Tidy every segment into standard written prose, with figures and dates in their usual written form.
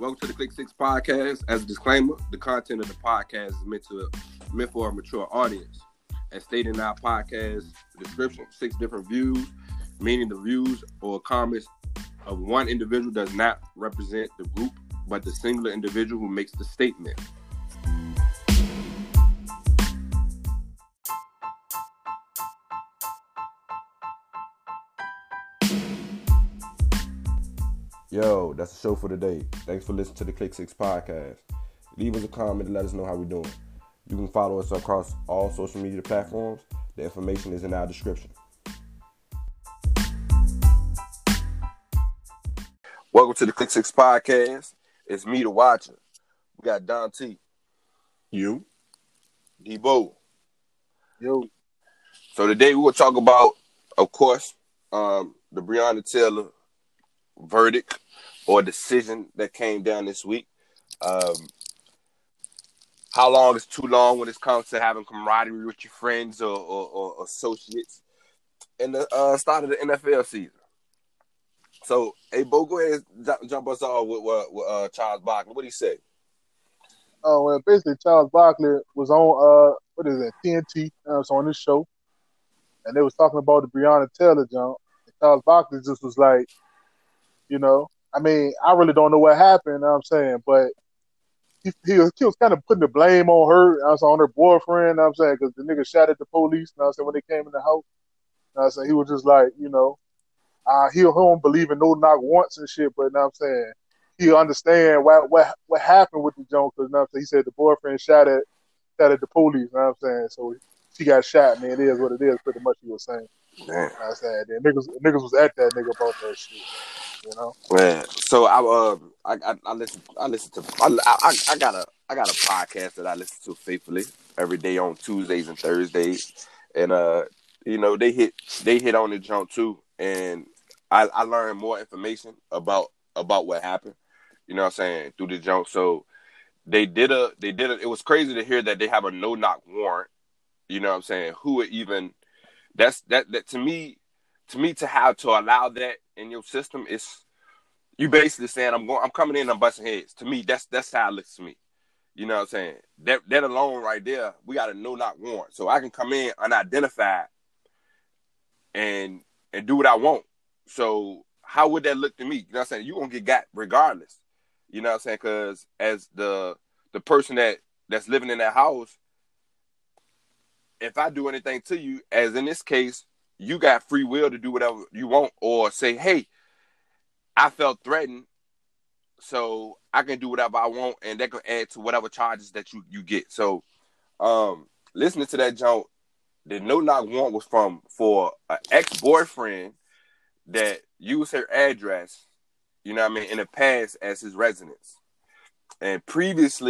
Welcome to the Click Six Podcast. As a disclaimer, the content of the podcast is meant for a mature audience. As stated in our podcast description, 6 different views, meaning the views or comments of one individual does not represent the group, but the singular individual who makes the statement. Yo, that's the show for today. Thanks for listening to the Click Six Podcast. Leave us a comment and let us know how we're doing. You can follow us across all social media platforms. The information is in our description. Welcome to the Click Six Podcast. It's me, the Watcher. We got Don T. You. Debo. Yo. So today we will talk about, of course, the Breonna Taylor verdict or decision that came down this week. How long is too long when it comes to having camaraderie with your friends or associates in the start of the NFL season? So, hey, Bo, go ahead and jump us off with Charles Barkley. What did he say? Oh, well, basically, Charles Barkley was on, TNT, so on this show, and they was talking about the Breonna Taylor jump. Charles Barkley just was like, you know, I mean, I really don't know what happened, you know what I'm saying, but he was kind of putting the blame on her, you know, on her boyfriend, you know what I'm saying, because the nigga shot at the police, you know what I'm saying, when they came in the house. You know what I'm saying, he was just like, you know, he don't believe in no knock once and shit, but, you know what I'm saying, he understand what happened with the joint, because, you know what I'm saying, he said the boyfriend shot at the police, you know what I'm saying, so she got shot, man, it is what it is, pretty much he was saying. Yeah. You know what I'm saying, then niggas was at that nigga about that shit. You know? Man, so I got a podcast that I listen to faithfully every day on Tuesdays and Thursdays, and you know, they hit on the jump too, and I learned more information about what happened. You know what I'm saying, through the jump. So they did it. It was crazy to hear that they have a no knock warrant. You know what I'm saying? Who would even? That's that to me to have to allow that in your system, it's you basically saying I'm coming in, I'm busting heads. To me, that's how it looks to me. You know what I'm saying? That alone right there, we got a no-knock warrant. So I can come in unidentified and do what I want. So how would that look to me? You know what I'm saying? You're gonna get got regardless. You know what I'm saying? Cause as the person that's living in that house, if I do anything to you, as in this case, you got free will to do whatever you want, or say, hey, I felt threatened, so I can do whatever I want, and that can add to whatever charges that you get. So listening to that junk, the no-knock warrant was for an ex-boyfriend that used her address, you know what I mean, in the past as his residence. And previous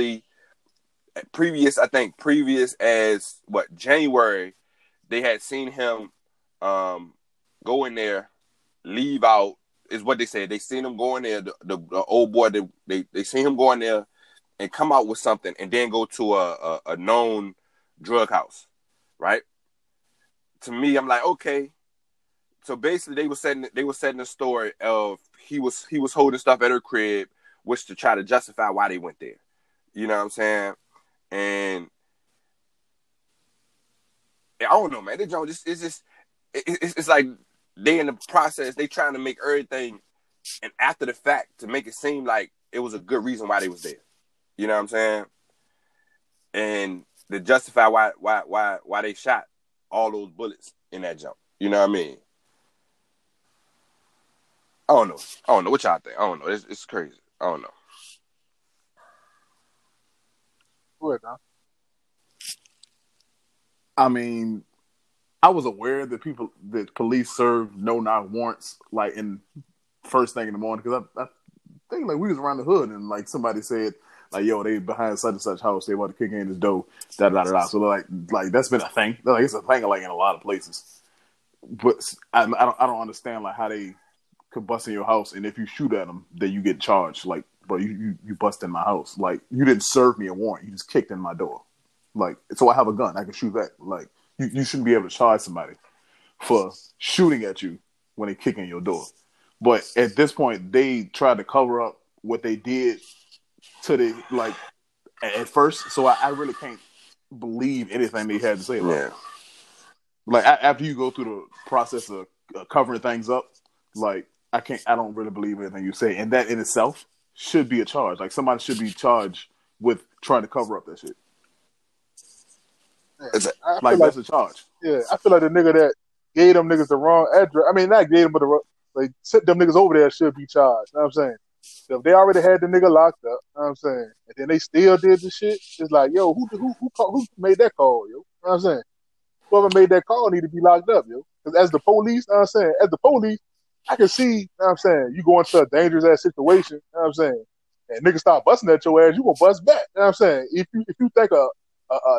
as, what, January, they had seen him go in there, leave out is what they said. They seen him go in there, the old boy. They seen him go in there and come out with something, and then go to a known drug house, right? To me, I'm like, okay. So basically, they were setting a story of he was holding stuff at her crib, which to try to justify why they went there. You know what I'm saying? And I don't know, man. They don't just it's just. It's like they in the process, they trying to make everything and after the fact to make it seem like it was a good reason why they was there. You know what I'm saying? And to justify why they shot all those bullets in that jump. You know what I mean? I don't know what y'all think. I don't know. It's crazy. I don't know. Good, huh? I mean, I was aware that police serve no-knock warrants like in first thing in the morning, because I think like we was around the hood and like somebody said like, yo, they behind such and such house, they about to kick in this door, da da da da. So like that's been a thing. Like it's a thing like in a lot of places, but I don't understand like how they could bust in your house, and if you shoot at them, then you get charged. Like, bro, you bust in my house. Like you didn't serve me a warrant, you just kicked in my door. Like, so I have a gun, I can shoot back. Like. You shouldn't be able to charge somebody for shooting at you when they kick in your door. But at this point, they tried to cover up what they did to the like at first. So I really can't believe anything they had to say about it. Like after you go through the process of covering things up, like I don't really believe anything you say, and that in itself should be a charge. Like somebody should be charged with trying to cover up that shit. Yeah, like that's a charge. Yeah, I feel like the nigga that gave them niggas the wrong address. I mean, not gave them, but like sent them niggas over there should be charged. You know what I'm saying? So if they already had the nigga locked up, you know what I'm saying, and then they still did the shit, it's like, yo, who made that call, yo? You know what I'm saying? Whoever made that call need to be locked up, yo. Because as the police, you know what I'm saying, I can see, you know what I'm saying, you go into a dangerous ass situation, you know what I'm saying, and niggas start busting at your ass, you gonna bust back, you know what I'm saying? If you think a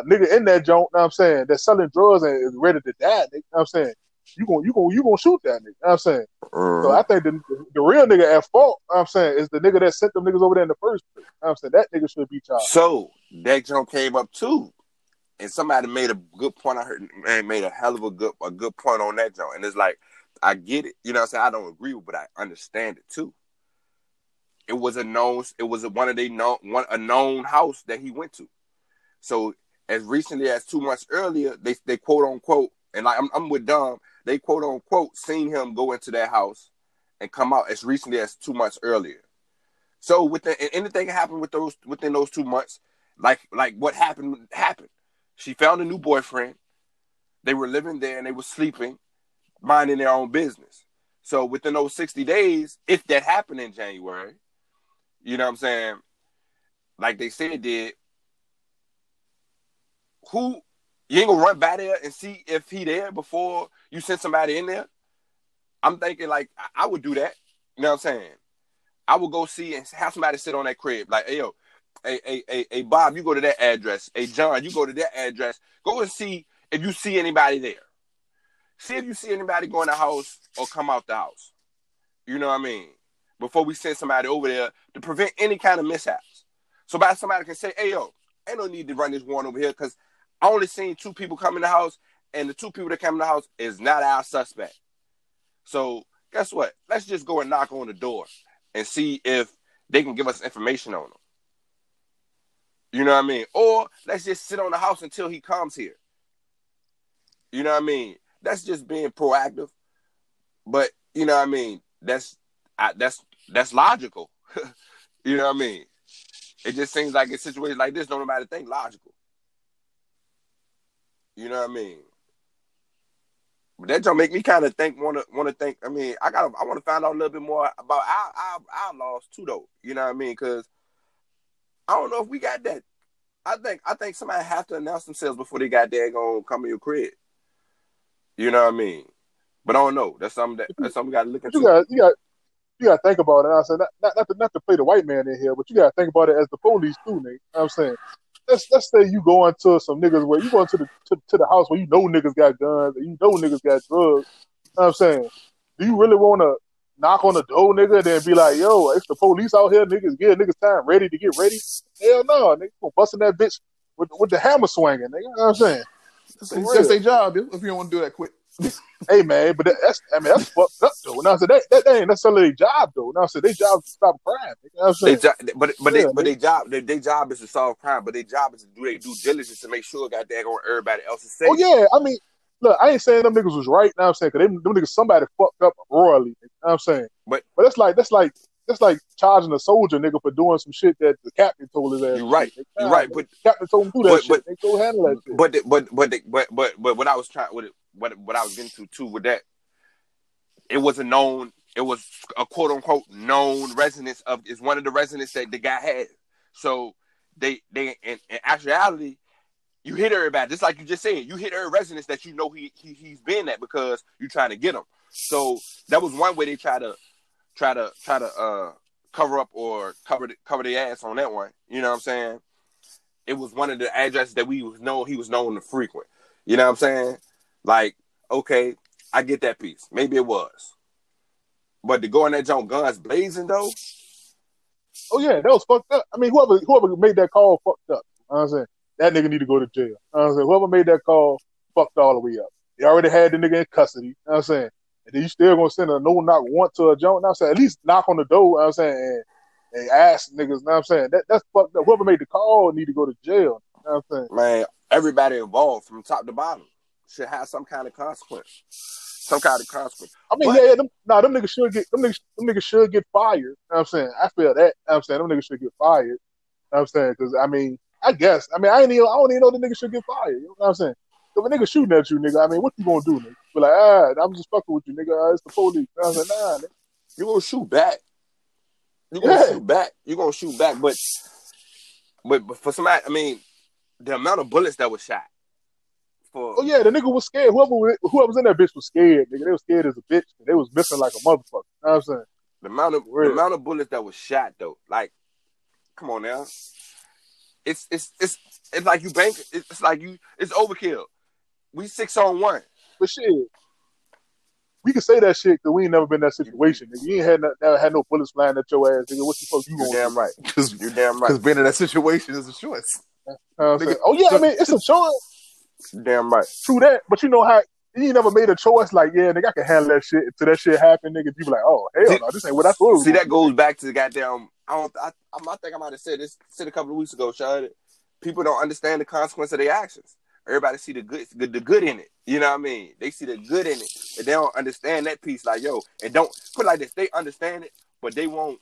nigga in that joint, you know what I'm saying, that's selling drugs and is ready to die, nigga, you know what I'm saying, you gonna shoot that nigga, you know what I'm saying? So I think the real nigga at fault, you know what I'm saying, is the nigga that sent them niggas over there in the first place. You know what I'm saying? That nigga should be charged. So that joint came up too. And somebody made a good point. I heard, man, made a hell of a good point on that joint. And it's like, I get it. You know what I'm saying? I don't agree with it, but I understand it too. It was a known, known house that he went to. So as recently as 2 months earlier, they quote unquote, and like I'm with Dom, they quote unquote seen him go into that house and come out as recently as 2 months earlier. So anything happened within those 2 months, like what happened. She found a new boyfriend. They were living there and they were sleeping, minding their own business. So within those 60 days, if that happened in January, you know what I'm saying, like they said it did, you ain't gonna run by there and see if he there before you send somebody in there? I'm thinking like, I would do that. You know what I'm saying? I would go see and have somebody sit on that crib. Like, hey, yo, Hey, Bob, you go to that address. Hey, John, you go to that address. Go and see if you see anybody there. See if you see anybody go in the house or come out the house. You know what I mean? Before we send somebody over there to prevent any kind of mishaps. So somebody can say, hey, yo, ain't no need to run this warrant over here because I only seen two people come in the house, and the two people that come in the house is not our suspect. So guess what? Let's just go and knock on the door and see if they can give us information on them. You know what I mean? Or let's just sit on the house until he comes here. You know what I mean? That's just being proactive. But, you know what I mean? That's logical. You know what I mean? It just seems like in situations like this, nobody think logical. You know what I mean? But that don't make me kind of think. I mean, I want to find out a little bit more about our laws too, though. You know what I mean? Because I don't know if we got that. I think somebody have to announce themselves before they got there gonna come in your crib. You know what I mean? But I don't know. That's something we gotta look into. You gotta think about it. I said not to play the white man in here, but you gotta think about it as the police too, nigga. You know what I'm saying? Let's say you go into some niggas where you go into the house where you know niggas got guns and you know niggas got drugs. You know what I'm saying? Do you really wanna knock on the door, nigga, and then be like, yo, it's the police out here, niggas. Yeah, niggas time ready to get ready. Hell no, nigga. Gonna busting that bitch with the hammer swinging, nigga. You know what I'm saying? That's their job, dude, if you don't want to do that quick. Hey, man, but that's fucked up, though. You know what I'm saying? That ain't necessarily their job, though. You know what I'm saying? Their job is to stop crime. You know what I'm saying? Their job is to solve crime, but their job is to do their due diligence to make sure goddamn on everybody else's safety. Oh, yeah, I mean, look, I ain't saying them niggas was right. You know what I'm saying? Because them niggas, somebody fucked up royally. You know what I'm saying? But that's like charging a soldier, nigga, for doing some shit that the captain told his ass. You're right. But the captain told him to do that shit. They go handle that shit. But what I was trying, what I was getting to too with that, it was a quote unquote known residence of, is one of the residents that the guy had. So they in actuality, you hit everybody, just like you just said. You hit every residence that you know he's been at because you're trying to get him. So that was one way they try to cover up or cover their ass on that one. You know what I'm saying? It was one of the addresses that he was known to frequent. You know what I'm saying? Like, okay, I get that piece. Maybe it was, but to go in that joint guns blazing though. Oh yeah, that was fucked up. I mean, whoever made that call fucked up. You know what I'm saying? That nigga need to go to jail. You know what I'm saying? Whoever made that call fucked all the way up. They already had the nigga in custody. You know what I'm saying? And then you still gonna send a no knock warrant to a joint. You know what I'm saying? At least knock on the door. You know what I'm saying? They asked niggas, you know what I'm saying? That's fucked up. Whoever made the call need to go to jail. You know what I'm saying? Man, everybody involved from top to bottom should have some kind of consequence. Some kind of consequence. I mean, but, yeah, them niggas should get them niggas should get fired. You know what I'm saying? I feel that. You know what I'm saying? Them niggas should get fired. You know what I'm saying? Because, I mean, I guess. I mean, I don't even know the niggas should get fired. You know what I'm saying? If a nigga shooting at you, nigga, I mean, what you gonna do, nigga? Be like, I'm just fucking with you, nigga. It's the police. I was like, nah, nigga. You gonna shoot back. You're going to shoot back. But for somebody, I mean, the amount of bullets that was shot. Oh, yeah, the nigga was scared. Whoever was in that bitch was scared, nigga. They was scared as a bitch. They was missing like a motherfucker. You know what I'm saying? The amount of bullets that was shot, though. Like, come on now. It's like you bank. It's overkill. We 6-on-1. But shit. We can say that shit because we ain't never been in that situation. Nigga. You ain't had no bullets flying at your ass, nigga. What the fuck you want? You're damn right. You're damn right. Because being in that situation is a choice. Nigga. Oh, yeah, I mean, it's a choice. Damn right. True that. But you know how you ain't never made a choice like, yeah, nigga, I can handle that shit until that shit happened, nigga. You be like, oh, hell no, this ain't what I thought. See, that goes back to the goddamn. I think I might have said a couple of weeks ago, Sean. People don't understand the consequence of their actions. Everybody see the good in it. You know what I mean? They see the good in it, but they don't understand that piece. Like, yo, and don't put it like this. They understand it, but they won't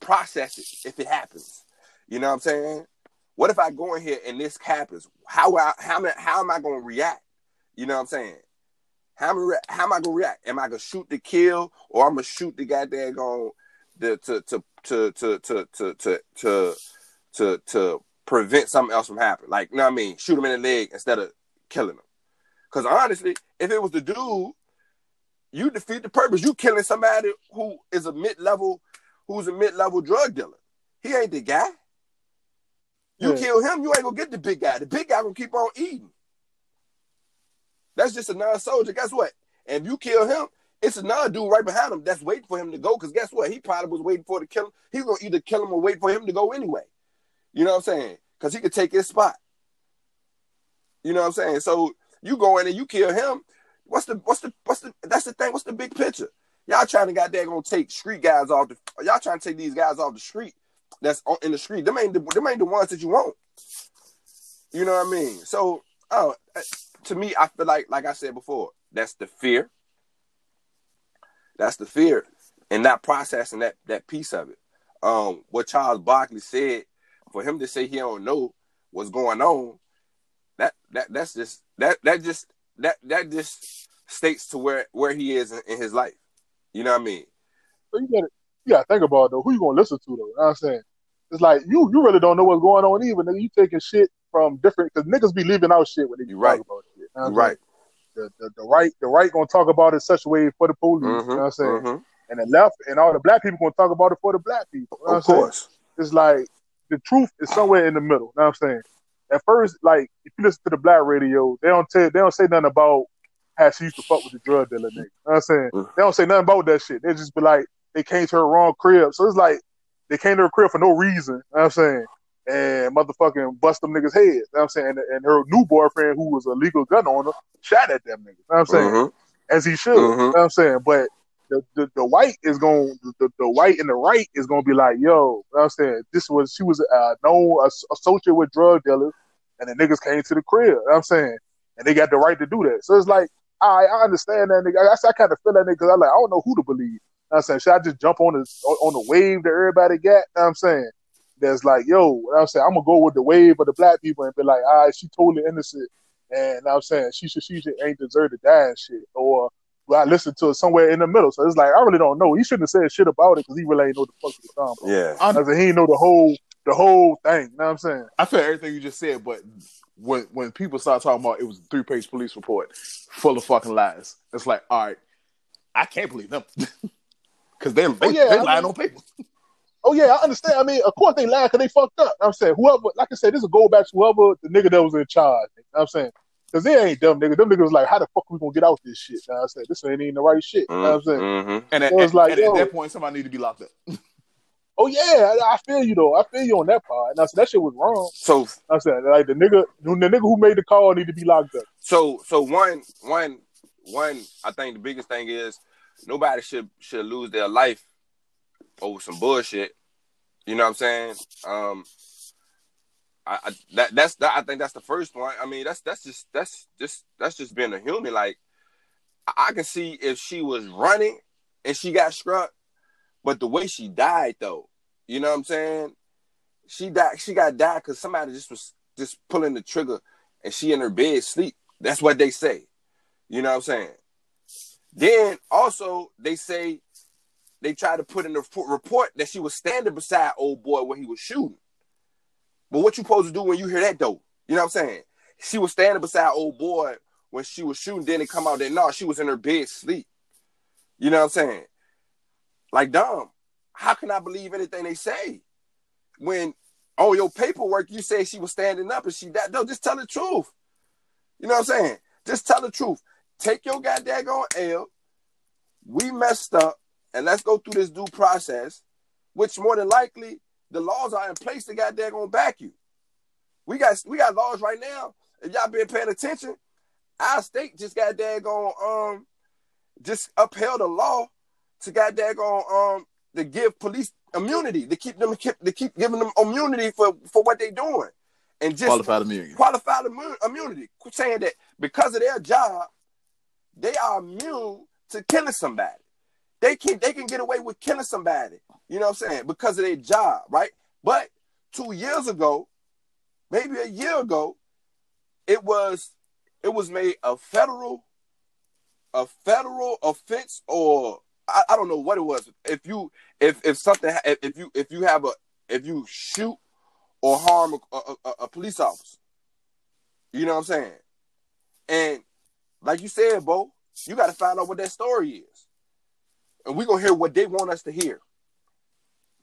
process it if it happens. You know what I'm saying? What if I go in here and this happens? How am I going to react? You know what I'm saying? How am I going to react? Am I going to shoot the kill, or I'm going to shoot the goddamn to prevent something else from happening? Like, you know what I mean? Shoot him in the leg instead of killing him. Because honestly, if it was the dude, you defeat the purpose. You killing somebody who's a mid-level drug dealer. He ain't the guy. You kill him, you ain't going to get the big guy. The big guy going to keep on eating. That's just another soldier. Guess what? And if you kill him, it's another dude right behind him that's waiting for him to go. Because guess what? He probably was waiting for to kill him. He's going to either kill him or wait for him to go anyway. You know what I'm saying? Because he could take his spot. You know what I'm saying? So you go in and you kill him. That's the thing. What's the big picture? Y'all trying to take street guys off y'all trying to take these guys off the street that's in the street. Them ain't the ones that you want. You know what I mean? So, to me, I feel like I said before, that's the fear. That's the fear. And not processing that piece of it. What Charles Barkley said, for him to say he don't know what's going on, that just states to where he is in his life. You know what I mean? So you gotta think about it, though, who you gonna listen to, though. You know what I'm saying? It's like you really don't know what's going on either. Nigga, you taking shit from different, because niggas be leaving out shit when they talk about it. You know what right. The right gonna talk about it such a way for the police. Mm-hmm, you know what I'm saying? Mm-hmm. And the left and all the black people gonna talk about it for the black people. You know of course. It's like the truth is somewhere in the middle. You know what I'm saying? At first, like, if you listen to the black radio, they don't say nothing about how she used to fuck with the drug dealer nigga. You know what I'm saying? Mm. They don't say nothing about that shit. They just be like, they came to her wrong crib. So it's like, they came to her crib for no reason. You know what I'm saying? And motherfucking bust them niggas' heads. You know what I'm saying? And her new boyfriend, who was a legal gun owner, shot at them niggas. You know what I'm saying? Mm-hmm. As he should. Mm-hmm. You know what I'm saying? But the white and the right is gonna be like, yo, you know what I'm saying? She was known associate with drug dealers, and the niggas came to the crib, you know what I'm saying? And they got the right to do that. So it's like, I understand that nigga. I kind of feel that nigga, because I don't know who to believe. You know what I'm saying? Should I just jump on the wave that everybody got? You know what I'm saying? That's like, yo, you know what I'm saying? I'm gonna go with the wave of the black people and be like, she totally innocent, and you know what I'm saying? She ain't deserved to die and shit, or I listened to it somewhere in the middle. So it's like, I really don't know. He shouldn't have said shit about it, because he really ain't know the fuck was going on. Yeah. I mean, he ain't know the whole thing. You know what I'm saying? I feel everything you just said, but when people start talking about it was a 3-page police report full of fucking lies, it's like, all right, I can't believe them. Because they lying on people. Oh, yeah, I understand. I mean, of course they lied because they fucked up. I'm saying, whoever, like I said, this will go back to whoever the nigga that was in charge. You know what I'm saying? Because they ain't dumb niggas. Them niggas was like, how the fuck we gonna get out this shit? Now I said, this ain't even the right shit. You know what I'm saying? Mm-hmm. And, so at that point, somebody need to be locked up. Oh, yeah. I feel you, though. I feel you on that part. And I said, that shit was wrong. So I said, like, the nigga who made the call need to be locked up. So one, I think the biggest thing is nobody should lose their life over some bullshit You know what I'm saying? I think that's the first one. I mean, that's just being a human. Like, I can see if she was running and she got struck, but the way she died, though, you know what I'm saying? She died. She got died because somebody was pulling the trigger, and she in her bed sleep. That's what they say. You know what I'm saying? Then also they say they tried to put in the report that she was standing beside old boy when he was shooting. But what you supposed to do when you hear that, though? You know what I'm saying? She was standing beside old boy when she was shooting. Then it come out that, no, she was in her bed sleep. You know what I'm saying? Like, dumb. How can I believe anything they say? When on your paperwork, you say she was standing up and she died. No, just tell the truth. You know what I'm saying? Just tell the truth. Take your goddamn L. We messed up, and let's go through this due process, which more than likely, the laws are in place to goddamn gonna back you. We got laws right now. If y'all been paying attention, our state just goddamn gonna just upheld a law to goddamn gonna to give police immunity, to keep giving them immunity for what they doing, and just qualified immunity, saying that because of their job, they are immune to killing somebody. They can get away with killing somebody, you know what I'm saying, because of their job, right? But 2 years ago, maybe a year ago, it was made a federal offense, or I don't know what it was. If you shoot or harm a police officer, you know what I'm saying, and like you said, Bo, you got to find out what that story is. And we're going to hear what they want us to hear.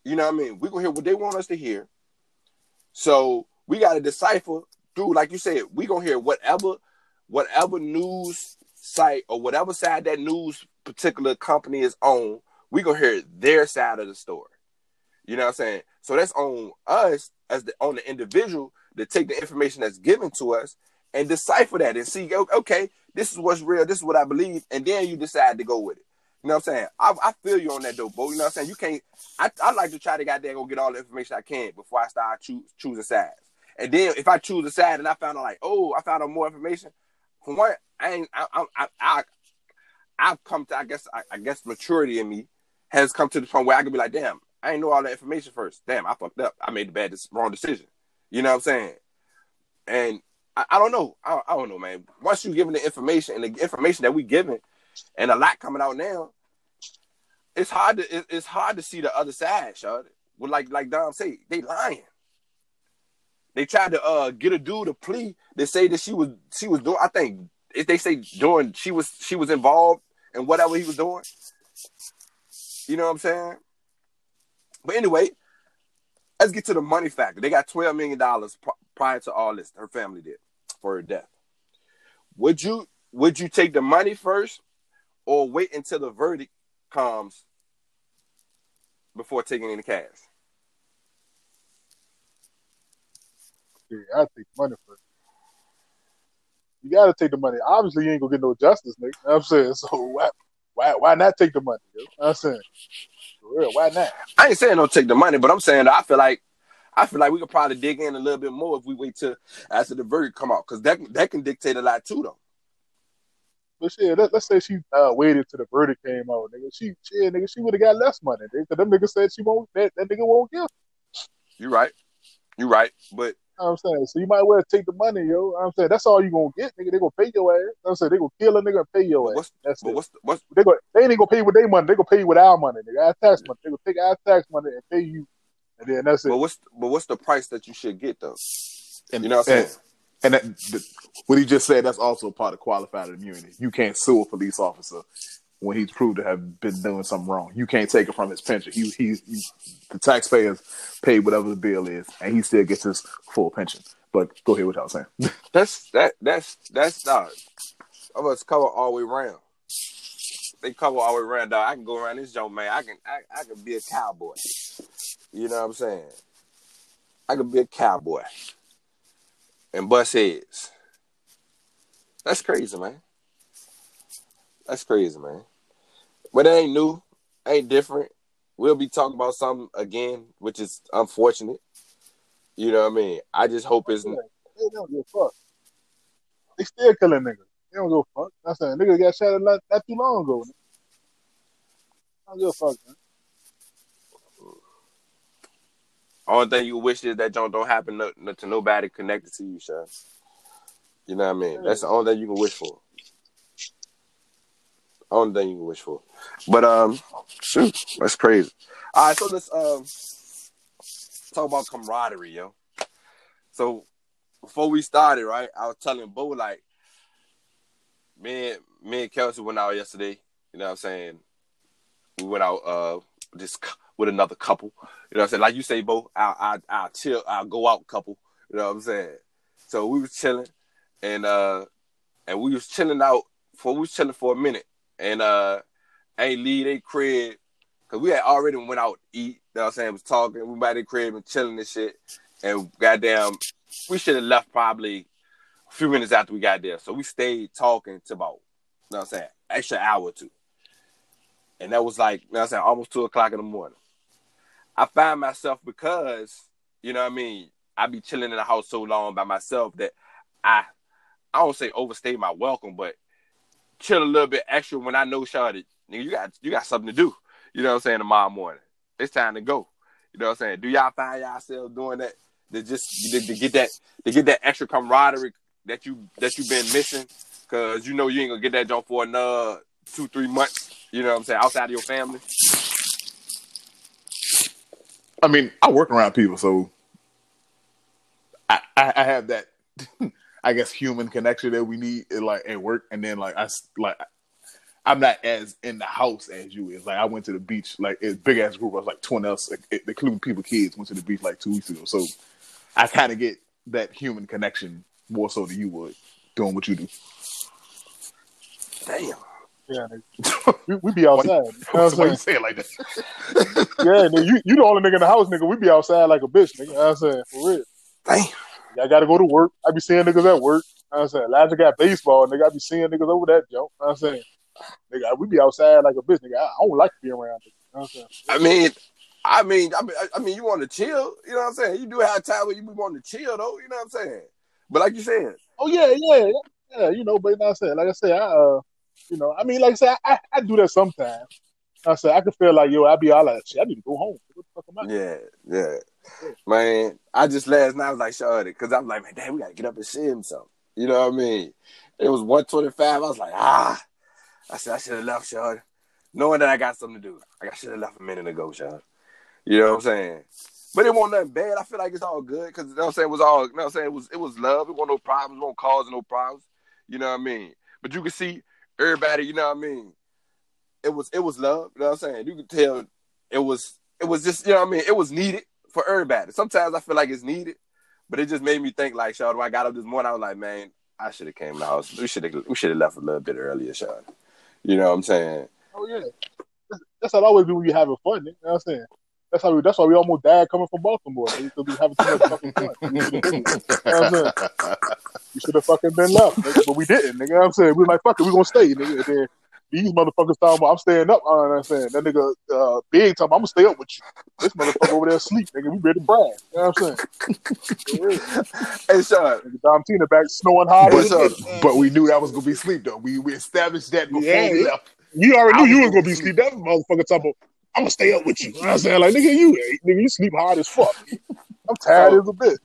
You know what I mean? We're going to hear what they want us to hear. So we got to decipher through, like you said, we're going to hear whatever news site or whatever side that news particular company is on, we're going to hear their side of the story. You know what I'm saying? So that's on us, on the individual, to take the information that's given to us and decipher that and see, okay, this is what's real, this is what I believe, and then you decide to go with it. You know what I'm saying? I feel you on that, though, Bo. You know what I'm saying? You can't... I like to try to goddamn go get all the information I can before I start choosing sides. And then if I choose a side and I found out, like, oh, I found out more information, for one, I've come to... I guess maturity in me has come to the point where I can be like, damn, I ain't know all that information first. Damn, I fucked up. I made the wrong decision. You know what I'm saying? And... I don't know. I don't know, man. Once you given the information, and the information that we given, and a lot coming out now, it's hard to see the other side, shawty. Well, like Dom say, they lying. They tried to get a dude a plea. They say that she was doing. I think if they say doing, she was involved in whatever he was doing. You know what I'm saying? But anyway, let's get to the money factor. They got $12 million prior to all this. Her family did. For her death, would you take the money first, or wait until the verdict comes before taking any cash? Yeah, I take the money first. You gotta take the money. Obviously, you ain't gonna get no justice, nigga. I'm saying, so why not take the money? I'm saying, for real, why not? I ain't saying don't take the money, but I'm saying I feel like we could probably dig in a little bit more if we wait till after the verdict come out, because that can dictate a lot too, though. But shit, let's say she waited till the verdict came out, nigga. She would have got less money, nigga. Because them niggas said she won't. That nigga won't give. You right. But I'm saying, so you might well take the money, yo. I'm saying that's all you gonna get, nigga. They gonna pay your ass. I'm saying they gonna kill a nigga and pay your ass. They ain't gonna pay you with their money. They gonna pay you with our money, nigga. Our tax money. They gonna take our tax money and pay you. And then that's it. But what's the price that you should get, though? And, you know what I'm saying? And what he just said, that's also part of qualified immunity. You can't sue a police officer when he's proved to have been doing something wrong. You can't take it from his pension. He the taxpayers pay whatever the bill is, and he still gets his full pension. But go ahead with what y'all saying. That's dog. Of us cover all the way around. They cover all the way around, dog. I can go around this joint, man. I can be a cowboy. You know what I'm saying? I could be a cowboy and bust heads. That's crazy, man. That's crazy, man. But it ain't new. Ain't different. we'll be talking about something again, which is unfortunate. You know what I mean? I just hope it's not. They don't give a fuck. They still killing niggas. They don't give a fuck. I'm saying niggas got shot not too long ago. Nigga. I don't give a fuck, man. Only thing you wish is that junk don't happen to nobody connected to you, Sean. You know what I mean? That's the only thing you can wish for. Only thing you can wish for. But, shoot, that's crazy. All right, so let's talk about camaraderie, yo. So, before we started, right, I was telling Bo, like, me and Kelsey went out yesterday. You know what I'm saying? We went out just with another couple. You know what I'm saying? Like you say, Bo, I'll chill, I'll go out couple. You know what I'm saying? So, we was chilling. And we was chilling out for a minute, and ain't leave they crib because we had already went out to eat. You know what I'm saying? Was talking, we by the crib and chilling and shit. And goddamn, we should have left probably a few minutes after we got there. So we stayed talking to about, you know what I'm saying, extra hour or two. And that was like, you know what I'm saying, almost 2:00 in the morning. I find myself, because you know what I mean, I be chilling in the house so long by myself that I don't say overstay my welcome, but chill a little bit extra when I know, shawty, nigga, you got something to do. You know what I'm saying? Tomorrow morning, it's time to go. You know what I'm saying? Do y'all find yourself doing that? To get that extra camaraderie that you've been missing, because you know you ain't gonna get that jump for another 2-3 months. You know what I'm saying? Outside of your family. I mean, I work around people, so I have that. I guess human connection that we need, like at work, and then I'm not as in the house as you is. Like I went to the beach, like a big ass group. I was like 20 us, including people, kids, went to the beach like 2 weeks ago. So I kind of get that human connection more so than you would doing what you do. Damn. Yeah, we be outside. That's why you say it like that. Yeah, nigga, you the only nigga in the house, nigga. We be outside like a bitch, nigga. You know what I'm saying, for real. Damn. I gotta go to work. I be seeing niggas at work. You know what I'm saying? Elijah got baseball, nigga. I be seeing niggas over that jump. You know what I'm saying? Nigga, we be outside like a bitch, nigga. I don't like to be around niggas. You know what I'm saying? I mean, you want to chill. You know what I'm saying? You do have time where you be wanting to chill, though. You know what I'm saying? But like you said, oh yeah. You know, but you know what I'm saying? Like I said, I do that sometimes. You know I said I could feel like, yo, I be all like, shit, I need to go home. What the fuck am I? Yeah. Man, I just last night was like, shawty, because I'm like, man, damn, we got to get up and see him something. You know what I mean? It was 1:25. I was like, I said, I should have left, shawty. Knowing that I got something to do. I should have left a minute ago, shawty. You know what I'm saying? But it wasn't nothing bad. I feel like it's all good because, you know what I'm saying, it was all, you know what I'm saying, it was love. It wasn't no problems. It wasn't causing no problems. You know what I mean? But you could see everybody, you know what I mean? It was love. You know what I'm saying? You could tell it was just, you know what I mean? It was needed. For everybody. Sometimes I feel like it's needed, but it just made me think, like, Sean, when I got up this morning, I was like, man, I should have came to the house. We should have left a little bit earlier, Sean. You know what I'm saying? Oh, yeah. That's how it always be when you're having fun, nigga. You know what I'm saying? That's why we almost died coming from Baltimore. We should be having too much fucking fun. You know what I'm saying? We should have fucking been left, nigga, but we didn't, nigga. You know what I'm saying? We were like, fuck it, we're going to stay, nigga. And then these motherfuckers talking about, I'm staying up. You know what I'm saying? That nigga big time, I'm going to stay up with you. This motherfucker over there asleep, nigga. We ready to brag. You know what I'm saying? Hey, Sean. Nigga, Dom Tina back snowing hard. But we knew that was going to be sleep, though. We established that before we left. We already knew you was going to be sleep. That motherfucker talking about, I'm going to stay up with you. You know what I'm saying? Like, nigga, you sleep hard as fuck. I'm tired as a bitch.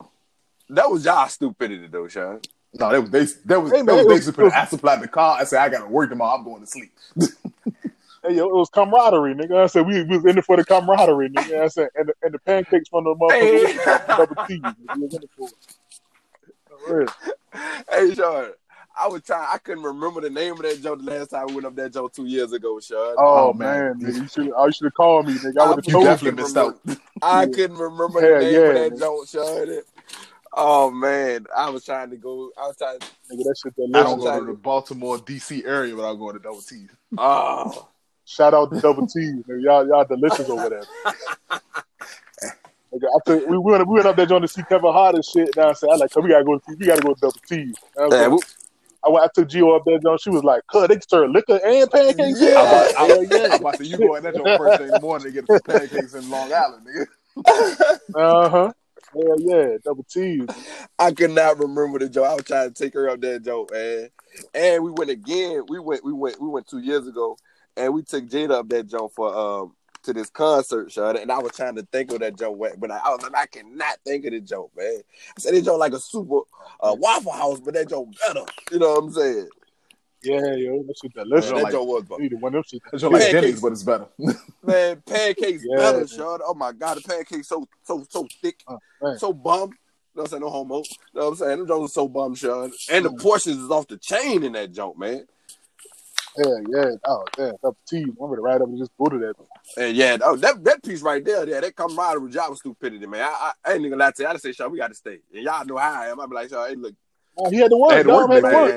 That was y'all stupidity, though, Sean. No, that was I supplied the car. I said, I got to work tomorrow. I'm going to sleep. Hey, yo, it was camaraderie, nigga. I said, we was in it for the camaraderie, nigga. I said, and the pancakes from the motherfucker. Double T. Hey, Sean, I couldn't remember the name of that joke the last time we went up that joke 2 years ago, Sean. Oh, man. You should have called me, nigga. I would have definitely missed out. I couldn't remember the name of that joke, Sean. Oh man, I was trying to go outside. Nigga, that shit delicious. I don't go to the Baltimore, DC area without going to Double T. Oh, shout out to Double T. Nigga, y'all delicious over there. Nigga, we went up there trying to see Kevin Hart and shit. Now I said, I like, we gotta go to Double T. I took Gio up there, and she was like, "Cuz, they serve liquor and pancakes." Yeah, I'm about to you going that your first thing in the morning to get some pancakes in Long Island, nigga. Uh-huh. Hell yeah, double T's. I could not remember the joke. I was trying to take her up that joke, man. And we went again. We went 2 years ago, and we took Jada up that joke for to this concert, Shada. And I was trying to think of that joke, but I was like, I cannot think of the joke, man. I said, this joke like a super Waffle House, but that joke better. You know what I'm saying? Yeah, yo, that shit delicious. That joke was better. One of them shit like Denny's, but it's better. Man, pancakes better, Shada. Oh my God, the pancakes so thick, so bum. You know what I'm saying? No homo. You know what I'm saying? Them jokes are so bum, Shada. And the portions is off the chain in that joke, man. Yeah. Oh, yeah. Double T. I'm going to ride up and just booted that. And yeah, oh, that piece right there, yeah, that camaraderie with y'all was stupidity, man. I ain't even gonna lie to you. I just say, "Shaw, we got to stay." And y'all know how I am. I be like, "Shaw, hey, look." Well, he had to work. It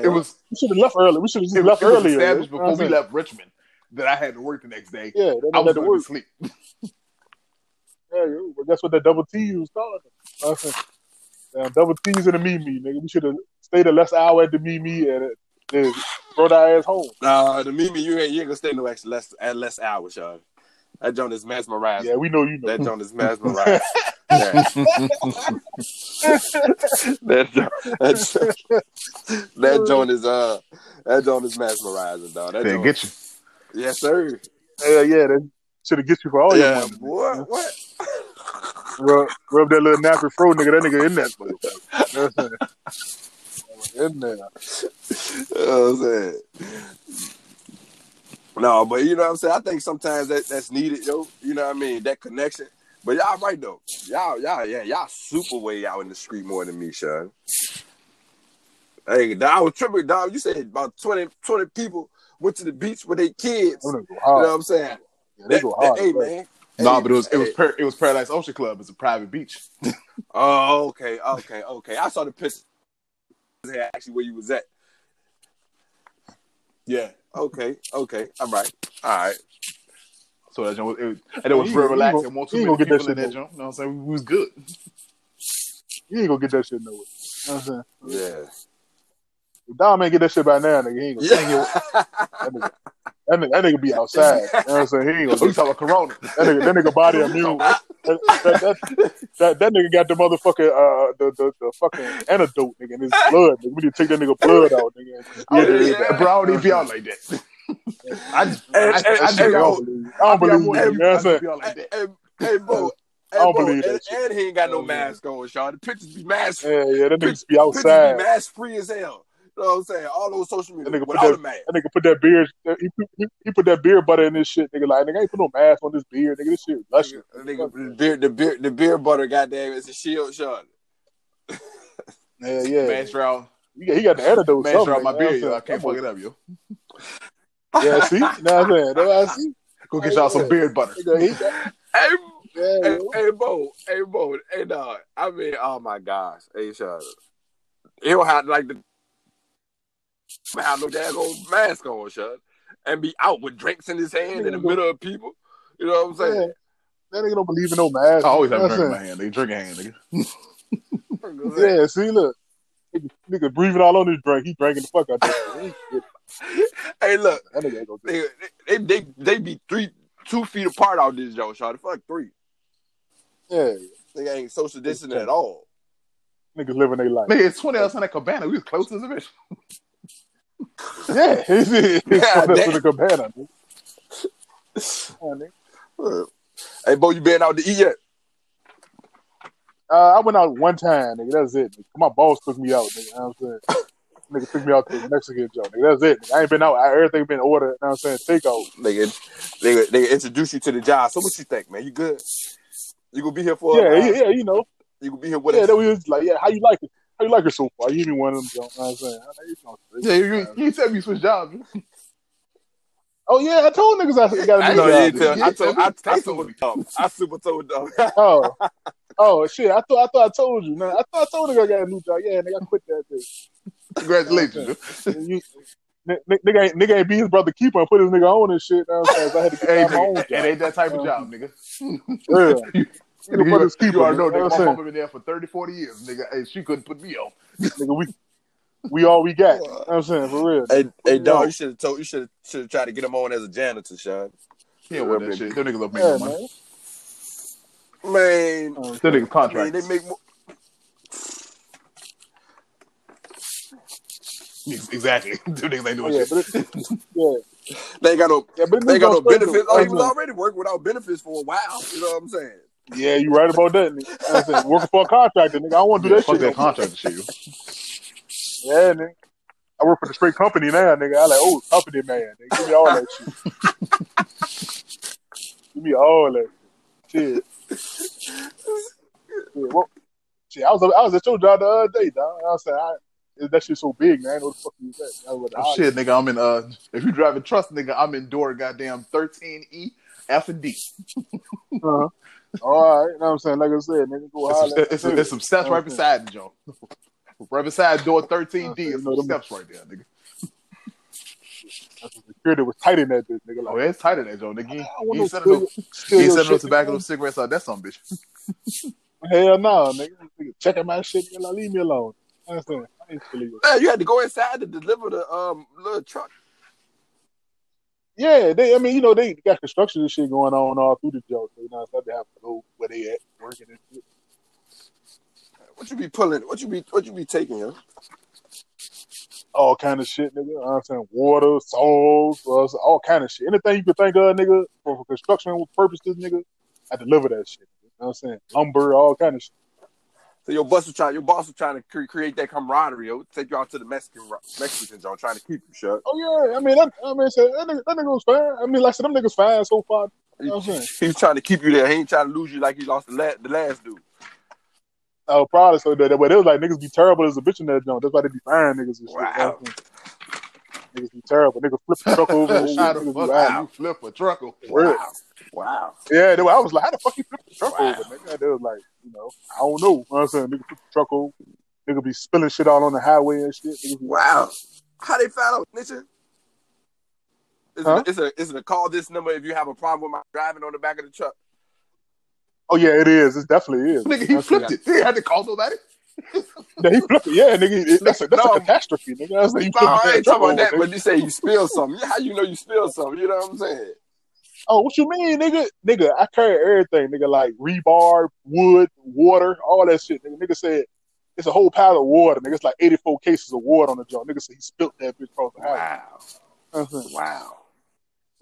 was. We should have left early. We should have just left earlier. Established before we left Richmond that I had to work the next day. Yeah, I was going to sleep. Yeah, but that's what that double T was talking. Double T's in the me, nigga. We should have stayed the last hour at the me and. Throw that ass home. The Mimi, you ain't gonna stay no extra less hours, y'all. That joint is mesmerizing. Yeah, we know you know. That joint is mesmerizing. That joint is mesmerizing, dog. That joint, get you. Yes, sir. Yeah, that should have get you for all your money. What? Rub that little nappy fro, nigga. That nigga in that. In there. You know what I'm saying? No, but you know what I'm saying? I think sometimes that's needed, yo. You know what I mean? That connection. But y'all right though. Y'all super way out in the street more than me, Sean. Hey, I was tripping, dog. You said about 20 people went to the beach with their kids. You know what I'm saying? Yeah, they go hard, hey, man. No, but it was Paradise Ocean Club. It's a private beach. Oh, okay. I saw the Pistons. Actually, where you was at? Yeah. Okay. All right. So that joint was very relaxing. Won't too many people in that joint. You know what I'm saying? We was good. You ain't gonna get that shit nowhere. You know what I'm saying? Yeah. If Dom ain't get that shit by now, nigga, he ain't gonna that nigga be outside. You know what I'm saying? He ain't gonna be talking about Corona. That nigga body immune. That nigga got the motherfucking the fucking antidote, nigga, in his blood. Nigga. We need to take that nigga blood out, nigga. Yeah. Bro, I don't even be out like that. I don't believe that. Hey, bro. I don't believe that. And he ain't got no mask on, y'all. The pictures be mask free. Yeah, that niggas be outside. Pictures be mask free as hell. You know what I'm saying? All those social media. That nigga put that beard. He put that beer butter in this shit, nigga. Like, nigga, I ain't put no mask on this beard, nigga. This shit luscious. The beer butter, goddamn, it's a shield shot. Yeah. Manstrel. He got the antidote. Manstrel, my beard, yo. I can't fuck it up, yo. Yeah, see? Know what I'm saying? Go get y'all some beard butter. Hey, Bo. Hey, dog. I mean, oh my gosh. Hey, shot. He'll have like the. Have no damn old mask on, shut, and be out with drinks in his hand in the middle of people. You know what I'm saying? That nigga don't believe in no mask. I always have a drink in my hand. They drink a hand, nigga. Yeah, see, look, nigga breathing all on his drink. He drinking the fuck out there. Hey, look, that nigga ain't gonna do it. They be 2 feet apart out this joint, shot. Fuck 3. Yeah, they ain't social distancing at all. Niggas living their life. Nigga, it's 20 outside that cabana. We was close to the bitch. Yeah, he's the cabana. Nigga. Hey, Bo, you been out to eat yet? I went out one time, nigga. That's it. Nigga. My boss took me out, nigga. You know what I'm saying? Nigga took me out to the Mexican joint, nigga. That's it. Nigga. I ain't been out. Everything been ordered. You know what I'm saying? Takeout. Nigga, introduce you to the job. So what you think, man? You good? You gonna be here for? Yeah, you know. You gonna be here with us? Yeah, we was like, yeah. How you like it? How you like her so far? You even one of them, you know what I'm saying? You said you switched jobs. Oh, yeah, I told niggas I got a new job. I super told them. Oh, shit, I thought I told you. Man. I thought I told niggas I got a new job. Yeah, nigga, I quit that thing. Congratulations. Nigga ain't be his brother keeper and put his nigga on and shit. You know what I'm saying? So I had to get my own job. It ain't that type of job, nigga. Yeah. You already know, nigga. My mama been there for 30, 40 years, nigga. Hey, she couldn't put me on. Nigga, we We all we got. You know what I'm saying, for real. Hey, dog, you should have tried to get him on as a janitor, Sean. Yeah, well, that shit. Them niggas love making money. Man, that nigga contract. They make more. Exactly. Them niggas ain't doing shit. Yeah. They ain't got no. Yeah, they ain't got no benefits. Oh, he was already working without benefits for a while. You know what I'm saying? Yeah, you right about that. Nigga. I said, working for a contractor, nigga. I don't want to do that shit. Fuck that contractor shit. Yeah, nigga. I work for the straight company now, nigga. I like, oh, company man. Nigga. Give me all that shit. Give me all that shit. Yeah, well, shit, I was at your job the other day, dog. I was like, that shit's so big, man. What the fuck is that? Oh, shit, nigga. I'm in. If you drive a trust, nigga, I'm in door goddamn 13E F and D. Uh-huh. All right, you know what I'm saying? Like I said, nigga, go holler. There's some steps right beside the joint. Right beside door 13D, there's some steps right there, nigga. Security was tight in that bitch, nigga. Like, it's tight in that joint, nigga. He ain't selling no tobacco, no cigarettes out. That's some bitch. Hell no, nigga. Checking my shit, nigga. Leave me alone. I understand. Man, you had to go inside to deliver the little truck. Yeah, they got construction and shit going on all through the joint. You know, so they have to know where they at working and shit. What you be pulling? What you be taking? Huh? All kind of shit, nigga. You know what I'm saying, water, salt, all kind of shit. Anything you could think of, nigga, for construction purposes, nigga. I deliver that shit. You know what I'm saying, lumber, all kind of shit. So your boss was trying to create that camaraderie. Take you out to the Mexican joint, trying to keep you shut. Oh yeah, that nigga was fine. Them niggas fine so far. You know what I'm saying? He was trying to keep you there. He ain't trying to lose you like he lost the last dude. Oh, probably so. That but it was like niggas be terrible as a bitch in that joint. That's why they be fine niggas and shit. Wow. Niggas be terrible. Niggas flip a truck over. And shit. You flip a truck over. Wow. Yeah, I was like, how the fuck you flip the truck over, nigga? They was like, I don't know. You know what I'm saying? Nigga flip the truck over. Nigga be spilling shit all on the highway and shit. Wow. How they found out, snitching? Is it a call this number if you have a problem with my driving on the back of the truck? Oh, yeah, it is. It definitely is. Nigga, he flipped it. He had to call nobody. Yeah, he flipped it. Yeah, nigga. That's a catastrophe, nigga. That's like I ain't talking about that, but you say you spilled something. How you know you spilled something? You know what I'm saying? Oh, what you mean, nigga? Nigga, I carry everything, nigga, like rebar, wood, water, all that shit, nigga. Nigga said it's a whole pile of water, nigga. It's like 84 cases of water on the joint. Nigga said he spilled that bitch across the house. Wow.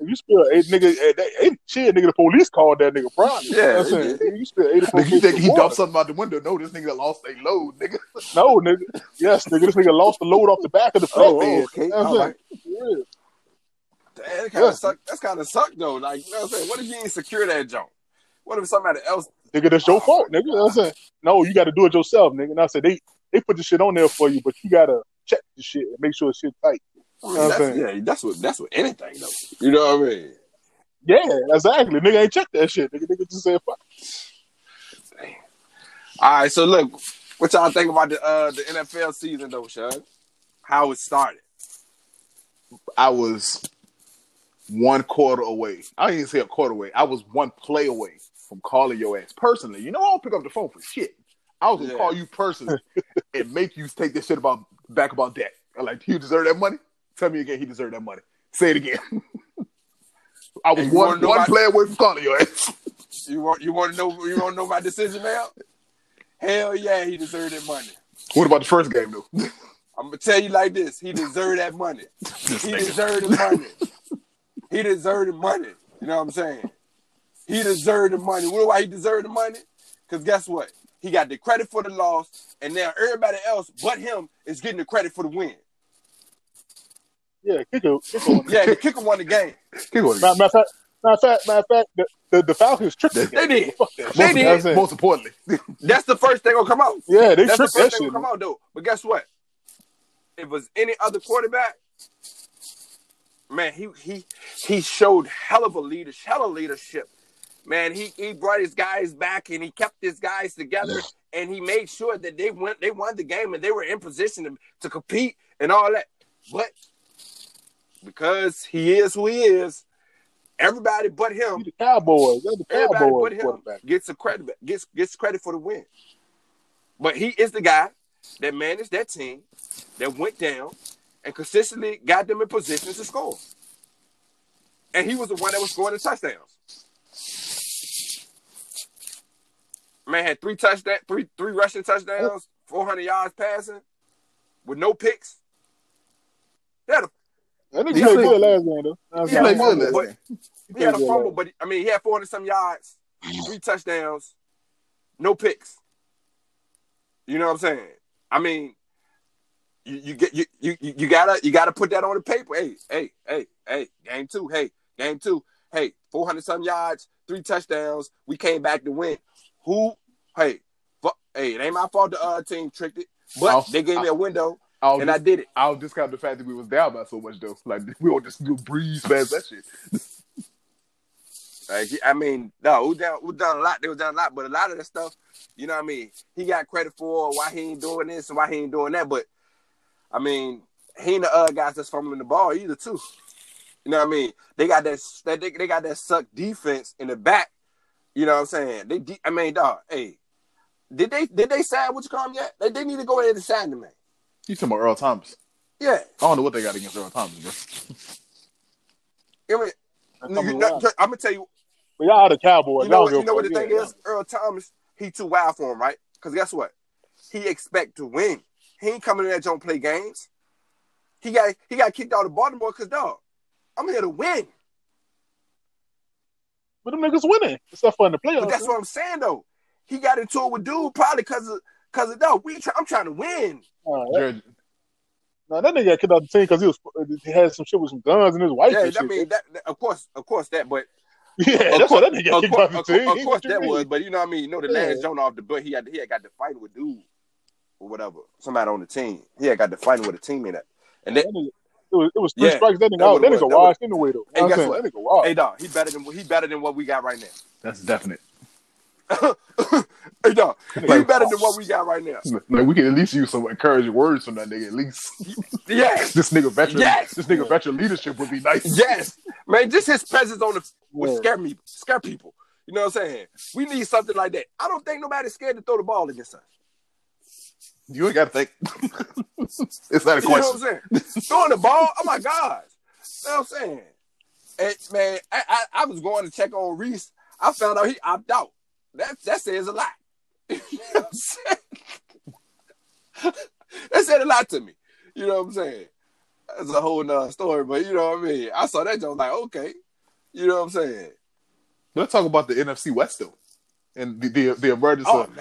You spilled nigga, the police called that nigga probably. Yeah. You spilled 84 nigga, you think he dumped something out the window? No, this nigga lost a load, nigga. No, nigga. Yes, nigga, this nigga lost the load off the back of the flatbed. Okay. Yeah. Damn, that's kind of suck though. Like, you know what I'm saying? What if you ain't secure that junk? What if somebody else? Nigga, that's your fault, nigga. You know what I'm saying? No, you got to do it yourself, nigga. And I said they put the shit on there for you, but you gotta check the shit and make sure it's shit tight. You know that's what anything though. You know what I mean? Yeah, exactly. Nigga ain't check that shit. Nigga just said fuck. Damn. All right, so look, what y'all think about the NFL season though, Sean? How it started? I was one quarter away. I didn't even say a quarter away. I was one play away from calling your ass personally. You know, I don't pick up the phone for shit. I was gonna call you personally and make you take this shit back about Dak. I'm like, do you deserve that money? Tell me again, he deserved that money. Say it again. I was one play away from calling your ass. You want to know my decision now? Hell yeah, he deserved that money. What about the first game though? I'm gonna tell you like this: he deserved that money. He deserved the money. He deserved the money. You know what I'm saying? He deserved the money. You know why he deserved the money? Because guess what? He got the credit for the loss, and now everybody else but him is getting the credit for the win. Yeah, the kicker won the game. Matter of fact, the Falcons tricked them. They did. They did. Most importantly. That's the first thing going to come out. Yeah, they tricked that shit. That's the first thing going to come out, though. But guess what? If it was any other quarterback, man, he showed hella leadership. Man, he brought his guys back and he kept his guys together and he made sure that they won the game and they were in position to compete and all that. But because he is who he is, everybody but him, the Cowboys, everybody but him gets credit for the win. But he is the guy that managed that team, that went down, and consistently got them in positions to score. And he was the one that was scoring the touchdowns. Man had three rushing touchdowns, 400 yards passing, with no picks. That nigga played good last game, though. He played good last game. He had a fumble, but he had 400-some yards, 3 touchdowns, no picks. You know what I'm saying? I mean, you gotta put that on the paper. Hey, game two. Hey, 400-some yards, 3 touchdowns. We came back to win. It ain't my fault the other team tricked it, but they gave me a window. I did it. I'll discount the fact that we was down by so much, though. Like, we all just breeze past that shit. We're down a lot. They were down a lot, but a lot of that stuff, you know what I mean, he got credit for why he ain't doing this and why he ain't doing that, but, I mean, he and the other guys that's fumbling the ball either, too. You know what I mean? They got that suck defense in the back. You know what I'm saying? Did they sign what you call him yet? They need to go ahead and sign the man. You talking about Earl Thomas? Yeah. I don't know what they got against Earl Thomas, bro. I'm gonna tell you. But y'all are the Cowboys. You know what the thing is? Earl Thomas, he too wild for him, right? Because guess what? He expect to win. He ain't coming in there don't play games. He got kicked out of Baltimore because I'm here to win. But them niggas winning. It's not fun to play. But that's what I'm saying though. He got into it with dude probably I'm trying to win. That nigga got kicked out the team because he had some shit with some guns and his wife. Yeah, that's what that nigga got kicked out the team. Of course that was, but you know what I mean. You know the last Jonah off the butt, he had got to fight with dude or whatever, somebody on the team. He had got to fight with a teammate, and it was 3 strikes. That nigga out. That nigga washed anyway though. Hey, guess what? That nigga washed. Hey dog, he better than what we got right now. That's definite. Hey, dog, you better than what we got right now. Like, we can at least use some encouraging words from that nigga, at least. Yes. This nigga veteran leadership would be nice. Yes. Man, just his presence on the would scare people. You know what I'm saying? We need something like that. I don't think nobody's scared to throw the ball against us. You ain't got to think. It's not a question. You know what I'm saying? Throwing the ball, oh my God. You know what I'm saying? And, man, I was going to check on Reese. I found out he opted out. That says a lot. You know what I'm saying? That said a lot to me. You know what I'm saying? That's a whole nother story, but you know what I mean? I saw that joke like, okay. You know what I'm saying? Let's talk about the NFC West, though. And the emergence of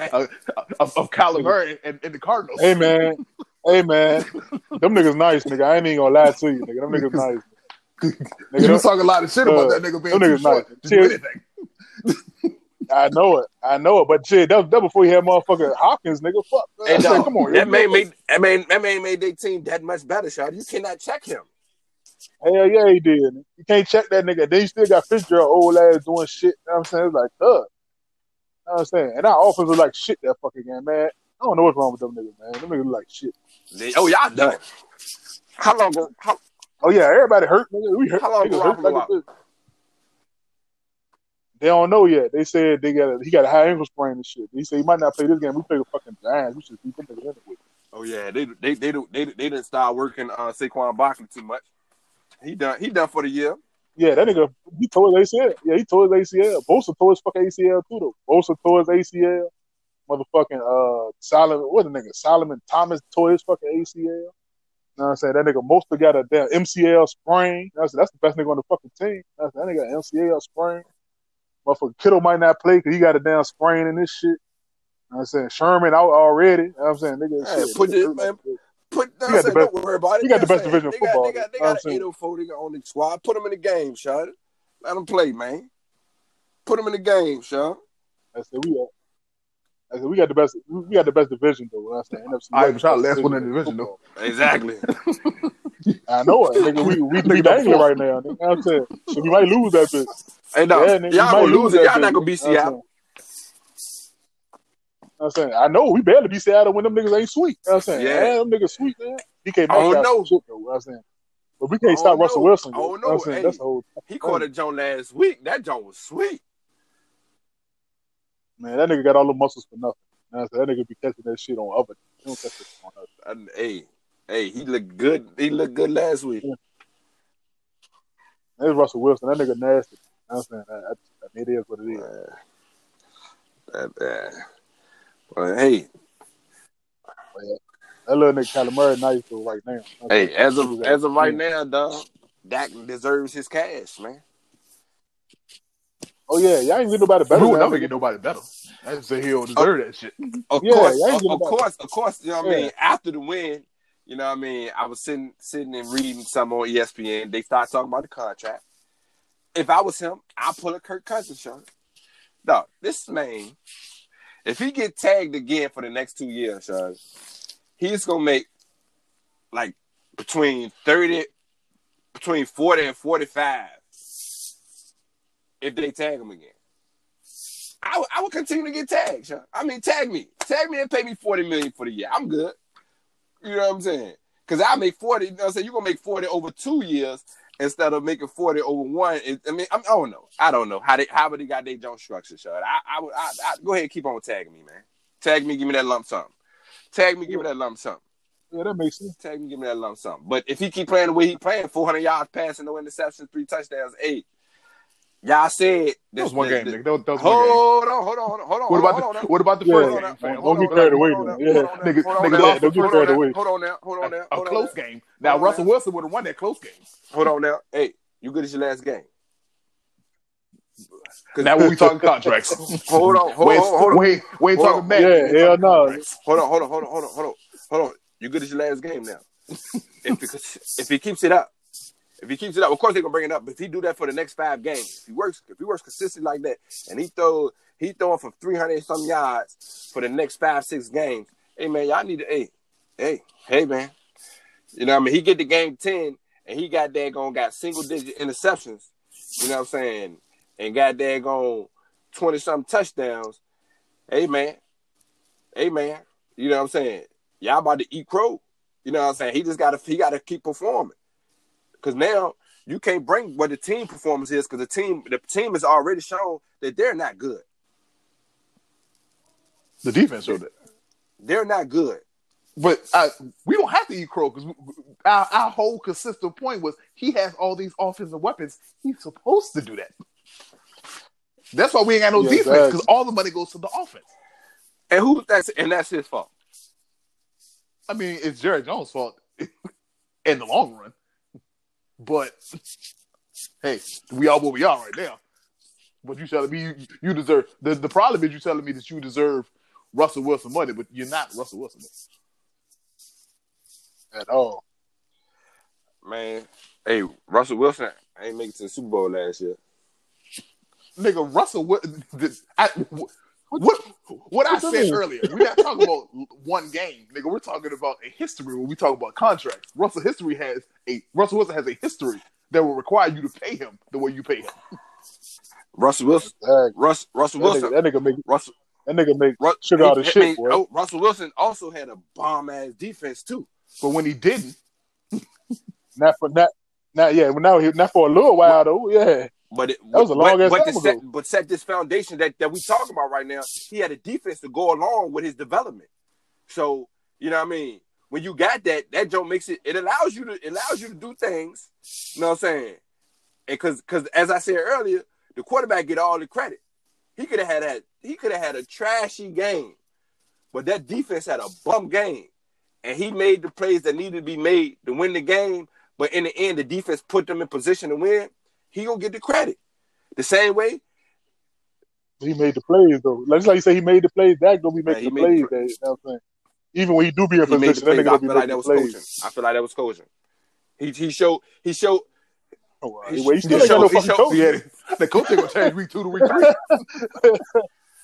Kyler Murray and the Cardinals. Hey, man. Them niggas nice, nigga. I ain't even gonna lie to you, nigga. Them niggas nice. Nigga, you was talking a lot of shit about that nigga being too short. Nice. Did you do anything? I know it, but shit, that before he had motherfucking Hawkins, nigga, fuck. Hey, no, come on, that man made their team that much better, Shawty. You cannot check him. Hell yeah, he did. You can't check that nigga. Then you still got Fitzgerald, old ass, doing shit. You know what I'm saying? It's like, you know what I'm saying? And our offense was like shit that fucking game, man. I don't know what's wrong with them niggas, man. Them niggas look like shit. Y'all done. How long ago? Everybody hurt, nigga. We hurt. How long ago? They don't know yet. They said he got a high ankle sprain and shit. They said he might not play this game. We play the fucking Giants. We should be putting it in with. Oh yeah, they didn't start working Saquon Barkley too much. He done for the year. Yeah, that nigga he tore his ACL. Yeah, he tore his ACL. Bosa tore his fucking ACL too though. Bosa tore his ACL. Motherfucking Solomon Thomas tore his fucking ACL. You know what I'm saying? That nigga mostly got a damn MCL sprain. You know what I'm saying? That's the best nigga on the fucking team. That nigga got an MCL sprain. Motherfucker, Kittle might not play because he got a damn sprain in this shit. You know what I'm saying? Sherman out already. You know what I'm saying? Nigga, hey, shit, put it, man. Don't worry about it. He got the best division of football. They got an 804 nigga on the squad. Put him in the game, Sean. Let him play, man. Put him in the game, Sean. I said we got the best division though. I said NFC. I was trying last one in the division though. Exactly. I know it. Nigga, we think dangling right now. Nigga. I'm saying so we might lose that bitch. Hey, no, yeah, nigga, y'all gonna lose it. Y'all not gonna beat Seattle. I'm saying I know we barely beat Seattle when them niggas ain't sweet. I'm saying them niggas sweet, man. He can't know shit though. I'm saying, but we can't stop Russell Wilson. Oh no, that's the whole thing. He caught a joint last week. That joint was sweet. Man, that nigga got all the muscles for nothing. That nigga be catching that shit on other Don't touch the corner. Hey, he looked good. He looked good last week. Yeah. That's Russell Wilson. That nigga nasty. I'm saying that. I mean, it is what it is. But hey, that little nigga Kyler Murray nice for right now. Hey, saying, as of right now, dog, Dak deserves his cash, man. Oh yeah, y'all ain't get nobody better. Who never get nobody better? I just say he don't deserve that shit. Of course. You know what I mean? After the win, you know what I mean. I was sitting and reading something on ESPN. They started talking about the contract. If I was him, I'd pull a Kirk Cousins shirt. Dog, this man, if he get tagged again for the next 2 years, Sean, he's gonna make like between 40 and 45. If they tag him again, I would continue to get tagged, Sean. I mean, tag me, and pay me $40 million for the year. I'm good. You know what I'm saying? Because I make 40. You know what I'm saying? You're gonna make 40 over 2 years instead of making 40 over one. I mean, I don't know. How they got their joint structure, Sean. I go ahead and keep on tagging me, man. Tag me, give me that lump sum. Tag me, give me that lump sum. Yeah, that makes sense. Tag me, give me that lump sum. But if he keep playing the way he playing, 400 yards passing, no interceptions, 3 touchdowns, 8. Y'all said this one game, nigga. Hold on. What about the first game? Don't get carried away, man. Nigga, don't get carried away. Hold on now. A close game. Now, Russell Wilson would have won that close game. Hold on now. Hey, you good as your last game? Now we talking contracts. Hold on. We ain't talking back. Yeah, hell no. Hold on. You good as your last game now? If he keeps it up. If he keeps it up, of course they're gonna bring it up. But if he do that for the next 5 games, if he works consistently like that, and he throwing for 300-some yards for the next 5-6 games, hey man, y'all need to hey man, you know what I mean? He get to game 10 and he got daggone got single-digit interceptions, you know what I'm saying, and got daggone 20-some touchdowns. Hey man, you know what I'm saying? Y'all about to eat crow, you know what I'm saying? He gotta keep performing. Because now you can't bring what the team performance is, because the team has already shown that they're not good. The defense showed it. They're not good. But we don't have to eat crow, because our whole consistent point was he has all these offensive weapons. He's supposed to do that. That's why we ain't got no defense, because all the money goes to the offense. And that's his fault. I mean, it's Jerry Jones' fault in the long run. But hey, we are what we are right now. But you telling me you deserve the problem is you telling me that you deserve Russell Wilson money, but you're not Russell Wilson at all. Man, hey, Russell Wilson ain't make it to the Super Bowl last year. Nigga, Russell, what I said earlier, we're not talking about one game, nigga. We're talking about a history when we talk about contracts. Russell Wilson has a history that will require you to pay him the way you pay him. Russell Wilson. That nigga make sugar out of shit, boy. Oh, Russell Wilson also had a bomb-ass defense, too. But when he didn't. Not for a little while, though. Yeah. But set this foundation that we talking about right now. He had a defense to go along with his development. So, you know what I mean? When you got that joke makes it allows you to do things. You know what I'm saying? And cause as I said earlier, the quarterback get all the credit. He could have had a trashy game, but that defense had a bum game. And he made the plays that needed to be made to win the game, but in the end the defense put them in position to win. He gonna get the credit. The same way he made the plays, though. Just like you say, he made the plays. Dak gonna be making the plays. You know what I'm saying? Even when he do be in position, that nigga gonna be making the plays. I feel like that was coaching. He showed. Oh, the coach ain't gonna change week 2 to week 3.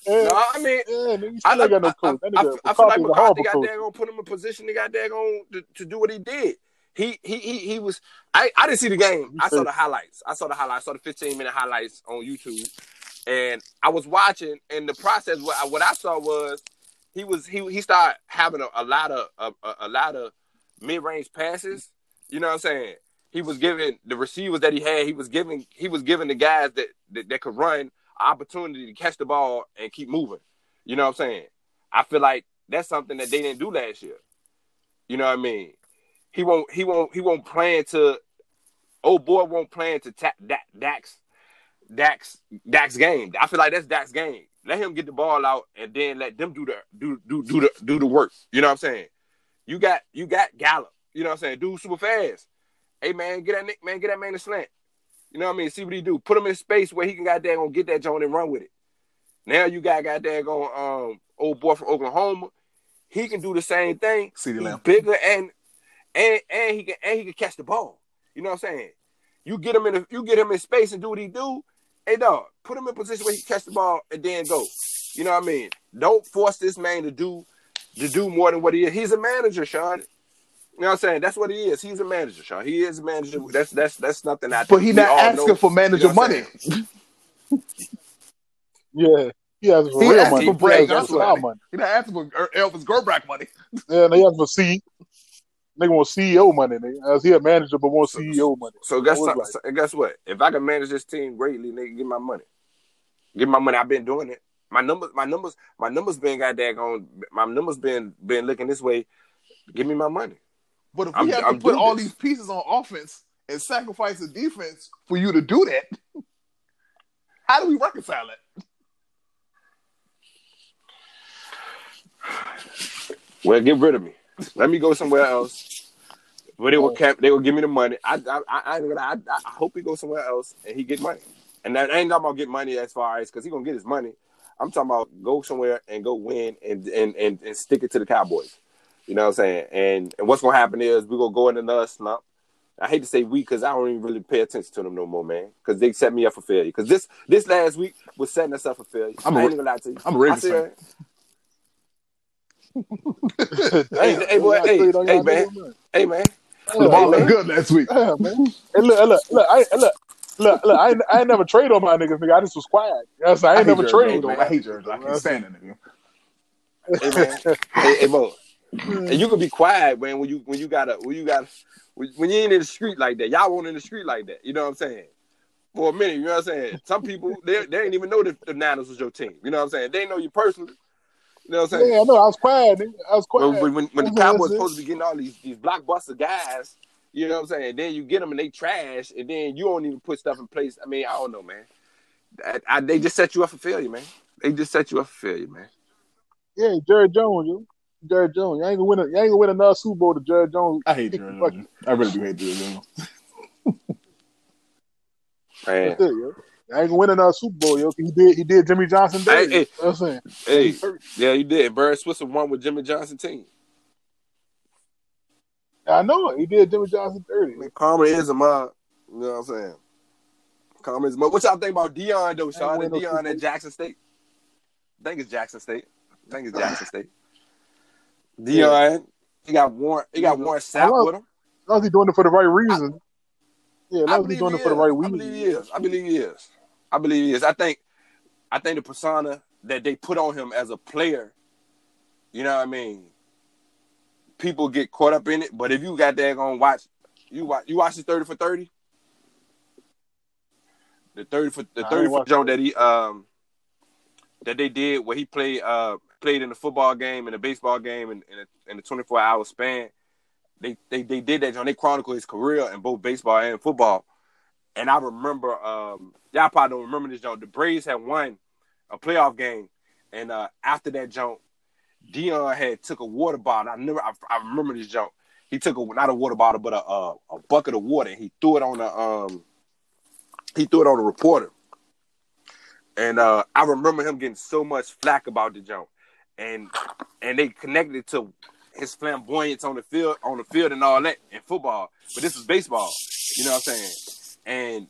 No, I mean, I feel like McCarthy got there gonna put him in position. They got there gonna to do what he did. He was. I didn't see the game. I saw the highlights. I saw the 15-minute highlights on YouTube, and I was watching. And the process, what I saw was he started having a lot of mid-range passes. You know what I'm saying? He was giving the receivers that he had. He was giving the guys that could run opportunity to catch the ball and keep moving. You know what I'm saying? I feel like That's something that they didn't do last year. You know what I mean? He won't plan to. Oh boy, won't plan to tap Dak's game. I feel like that's Dak's game. Let him get the ball out and then let them do the work. You know what I'm saying? You got Gallup. You know what I'm saying? Dude, super fast. Hey man, get that man to slant. You know what I mean? See what he do. Put him in space where he can goddamn get that joint and run with it. Now you got goddamn old boy from Oklahoma. He can do the same thing. CeeDee Lamb bigger and he can catch the ball. You know what I'm saying? You get him in space and do what he do. Hey dog, put him in position where he can catch the ball and then go. You know what I mean? Don't force this man to do more than what he is. He's a manager, Sean. You know what I'm saying? That's what he is. He's a manager, Sean. He is a manager. That's nothing I. But he's not asking for manager money. Yeah, he has for real money. For Brad Johnson money. He not asking for Elvis Gerbrach money. Yeah, they ask for C. They want CEO money. Nigga. He a manager, but want CEO money. So guess what? If I can manage this team greatly, nigga, get my money. Get my money. I've been doing it. My numbers been looking this way. Give me my money. But if we have to put all these pieces on offense and sacrifice the defense for you to do that, how do we reconcile it? Well, get rid of me. Let me go somewhere else. But they will give me the money. I hope he goes somewhere else and he get money. And that I ain't talking about get money as far as because he gonna get his money. I'm talking about go somewhere and go win and stick it to the Cowboys. You know what I'm saying? And what's gonna happen is we're gonna go in another slump. I hate to say we because I don't even really pay attention to them no more, man. Because they set me up for failure. Because this last week was setting us up for failure. I ain't gonna lie to you. I'm a Ravens fan. Hey man. The ball looked good last week. Yeah, man. Hey, look. I ain't never trade on my niggas, nigga. I just was quiet. Yes, I ain't never trade on. I hate Jersey. I can't stand that nigga. Hey man. Hey Bo. And you can be quiet, man. When you ain't in the street like that. Y'all weren't in the street like that. You know what I'm saying? For a minute, you know what I'm saying. Some people they didn't even know that the Niners was your team. You know what I'm saying? They know you personally. You know what I'm saying? Yeah, I know. I was quiet. When the Cowboys supposed to be getting all these blockbuster guys, you know what I'm saying? Then you get them and they trash, and then you don't even put stuff in place. I mean, I don't know, man. They just set you up for failure, man. Yeah, Jerry Jones, yo. Jerry Jones. You ain't gonna win another Super Bowl to Jerry Jones. I hate Jerry Jones. I really do hate Jerry Jones. Man. That's it, yo. I ain't gonna win another Super Bowl, yo. He did Jimmy Johnson dirty. Hey, you know what I'm saying? Hey, yeah, you did. Bird Switzer won with Jimmy Johnson team. I know it. He did Jimmy Johnson dirty. I mean, karma is a mob. You know what I'm saying? Karma is a mob. What y'all think about Dion though, Sean? And Dion at Jackson State. I think it's Jackson State. Dion, he got Warren Sapp with him. As long as he's doing it for the right reason. I believe he is. I think the persona that they put on him as a player, you know what I mean? People get caught up in it, but if you got there gonna watch the 30 for 30? The 30 for Jones that he that they did where he played in the football game and the baseball game in a 24-hour span. They did that, John. They chronicled his career in both baseball and football. And I remember, y'all probably don't remember this, John. The Braves had won a playoff game, and after that, John, Dion had took a water bottle. I remember this, John. He took not a water bottle, but a bucket of water, and he threw it on a reporter. And I remember him getting so much flack about the John, and they connected it to his flamboyance on the field and all that in football. But this is baseball. You know what I'm saying? And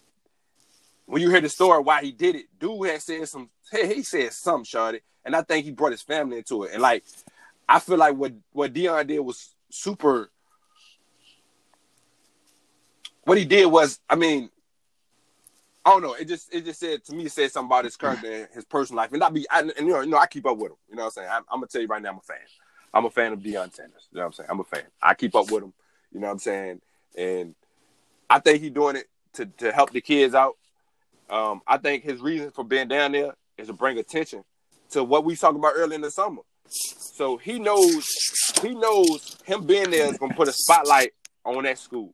when you hear the story why he did it, dude had said something, shawty. And I think he brought his family into it. And like I feel like what Dion did was super. What he did was, I mean, I don't know. It just said to me, it said something about his character and his personal life. And I keep up with him. You know what I'm saying? I'm gonna tell you right now, I'm a fan. I'm a fan of Deion Sanders. You know what I'm saying? I'm a fan. I keep up with him. You know what I'm saying? And I think he's doing it to help the kids out. I think his reason for being down there is to bring attention to what we was talking about earlier in the summer. So he knows him being there is gonna put a spotlight on that school.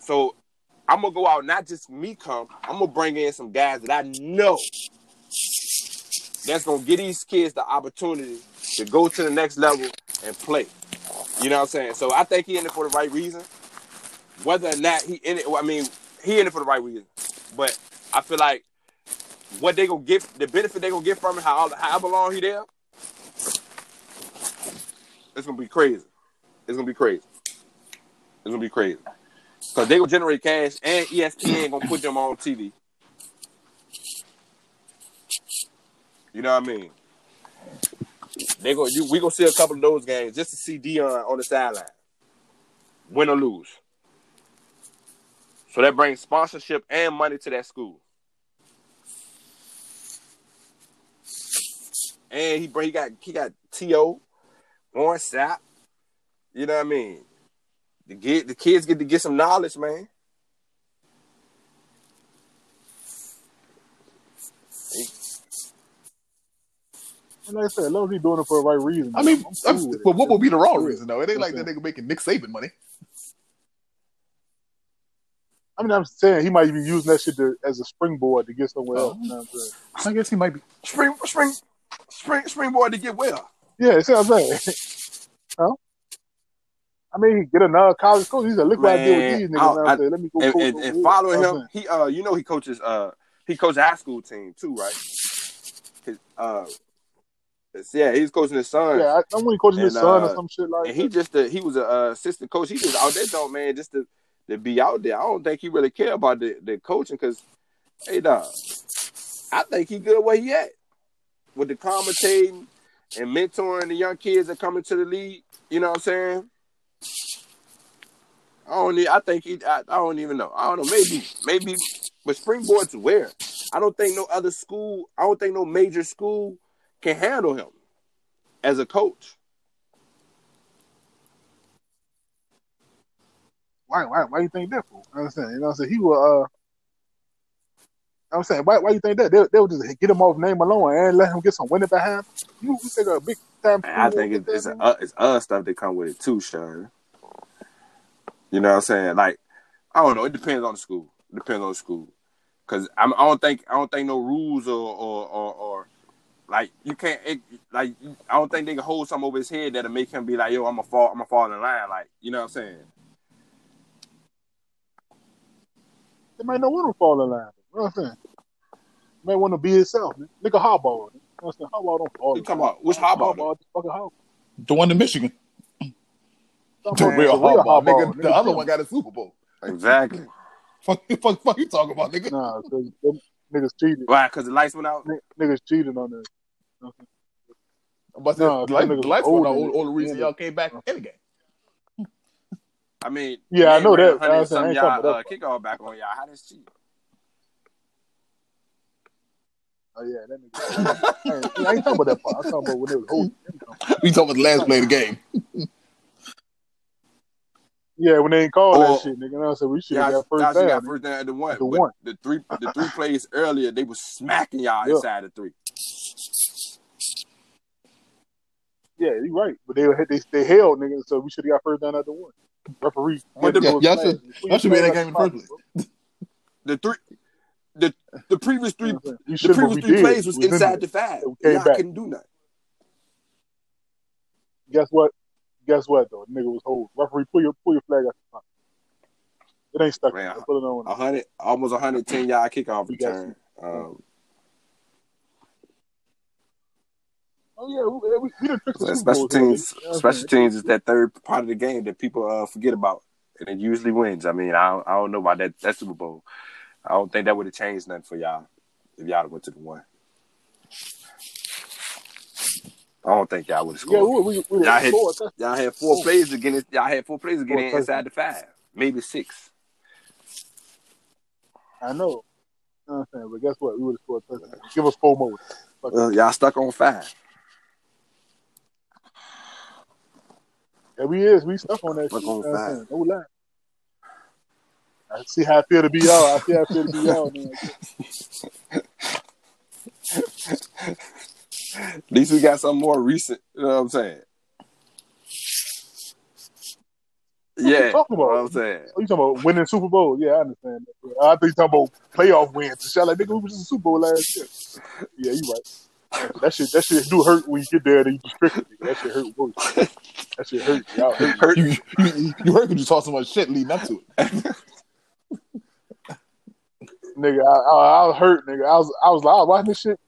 So I'm gonna go out, not just me come. I'm gonna bring in some guys that I know that's gonna give these kids the opportunity to go to the next level and play. You know what I'm saying? So I think he in it for the right reason. Whether or not he in it, I mean, he in it for the right reason. But I feel like what they gonna get, the benefit they gonna get from it, however long he there, it's gonna be crazy. It's gonna be crazy. It's gonna be crazy. So they gonna generate cash, and ESPN gonna put them on TV. You know what I mean? We gonna see a couple of those games just to see Deion on the sideline, win or lose. So that brings sponsorship and money to that school, and he got T.O. on sap. You know what I mean? The kids get to get some knowledge, man. Like I said, as long as he's doing it for the right reason. I mean, but what would be the wrong reason, though? It ain't like that nigga making Nick Saban money. I mean, I'm saying he might be using that shit as a springboard to get somewhere else. You know what I'm saying? I guess he might be springboard to get well. Yeah, see what I'm saying? Huh? I mean, he get another college coach. He's a look what I did with these niggas. I said, let me go coach. And following him, he coaches high school team too, right? He's coaching his son. Yeah, I'm when he coaching his son or some shit like that. And he was a assistant coach. He was out there, though, man, just to be out there. I don't think he really care about the coaching because, hey, dog, I think he good where he at with the commentating and mentoring the young kids that coming to the league. You know what I'm saying? I don't even know. I don't know. Maybe. But springboard's where? I don't think no other school. I don't think no major school can handle him as a coach. Why you think that for? I'm saying, you know what I'm saying? He will. I'm saying, why you think that? They would just get him off name alone and let him get some winning behind him. You take a big time. I think it's other stuff that come with it too, Sean. You know what I'm saying? Like, I don't know. It depends on the school. Because I don't think no rules or like you can't. I don't think they can hold something over his head that'll make him be like, yo, I'm gonna fall in line. Like, you know what I'm saying? They might not want to fall in line. You know what I'm saying? They might want to be himself. Look at Harbaugh. You know what I'm saying? Harbaugh don't fall. You talking about which Harbaugh? Fucking Harbaugh. The one in Michigan. The real Harbaugh. Nigga, the other one got a Super Bowl. Exactly. Fuck you talking about, nigga? Nah, because niggas cheated. Why? Because the lights went out? Niggas cheated on that. But the lights went out all the reason y'all came back in the game. I mean, yeah, I know that. I ain't talking about that. Kickoff back on y'all. How did she? Oh, yeah, that nigga. I ain't talking about that part. I'm talking about when it was old. We talking about the last play of the game. Yeah, when they ain't called that shit, nigga. And I said we should have got first down. Got first down at the one. The three plays earlier, they was smacking y'all inside the three. Yeah, you're right. But they held, nigga. So we should have got first down at the one. Referee. Y'all should be in that game in the first place. The previous three plays was inside the five. Y'all couldn't do nothing. Guess what, though? The nigga was old. Referee, pull your flag out the top. It ain't stuck. Man, put it on. 100, almost 110-yard kickoff return. Oh, yeah. We didn't fix the special teams is that third part of the game that people forget about, and it usually wins. I mean, I don't know about that Super Bowl. I don't think that would have changed nothing for y'all if y'all went to the one. I don't think y'all would have scored. Yeah, we y'all had four plays to get it. Y'all had four plays to get in inside the five, maybe six. I know. You know what I'm saying? But guess what? We would have scored a touchdown. Give us four more. Y'all stuck on five. Yeah, we stuck on that. Stuck shit. On five. No lie. I see how I feel to be y'all. At least we got something more recent. You know what I'm saying? Yeah. What you know what I'm saying? You talking about winning Super Bowl? Yeah, I understand that. I think you're talking about playoff wins. Shout like nigga, we was in the Super Bowl last year. Yeah, you right. That shit do hurt when you get there. They restrict you. That shit hurt worse. That shit hurt. Y'all hurt. You hurt because you talk so much shit leading up to it. Nigga, I was hurt, nigga. I was like, I was watching this shit.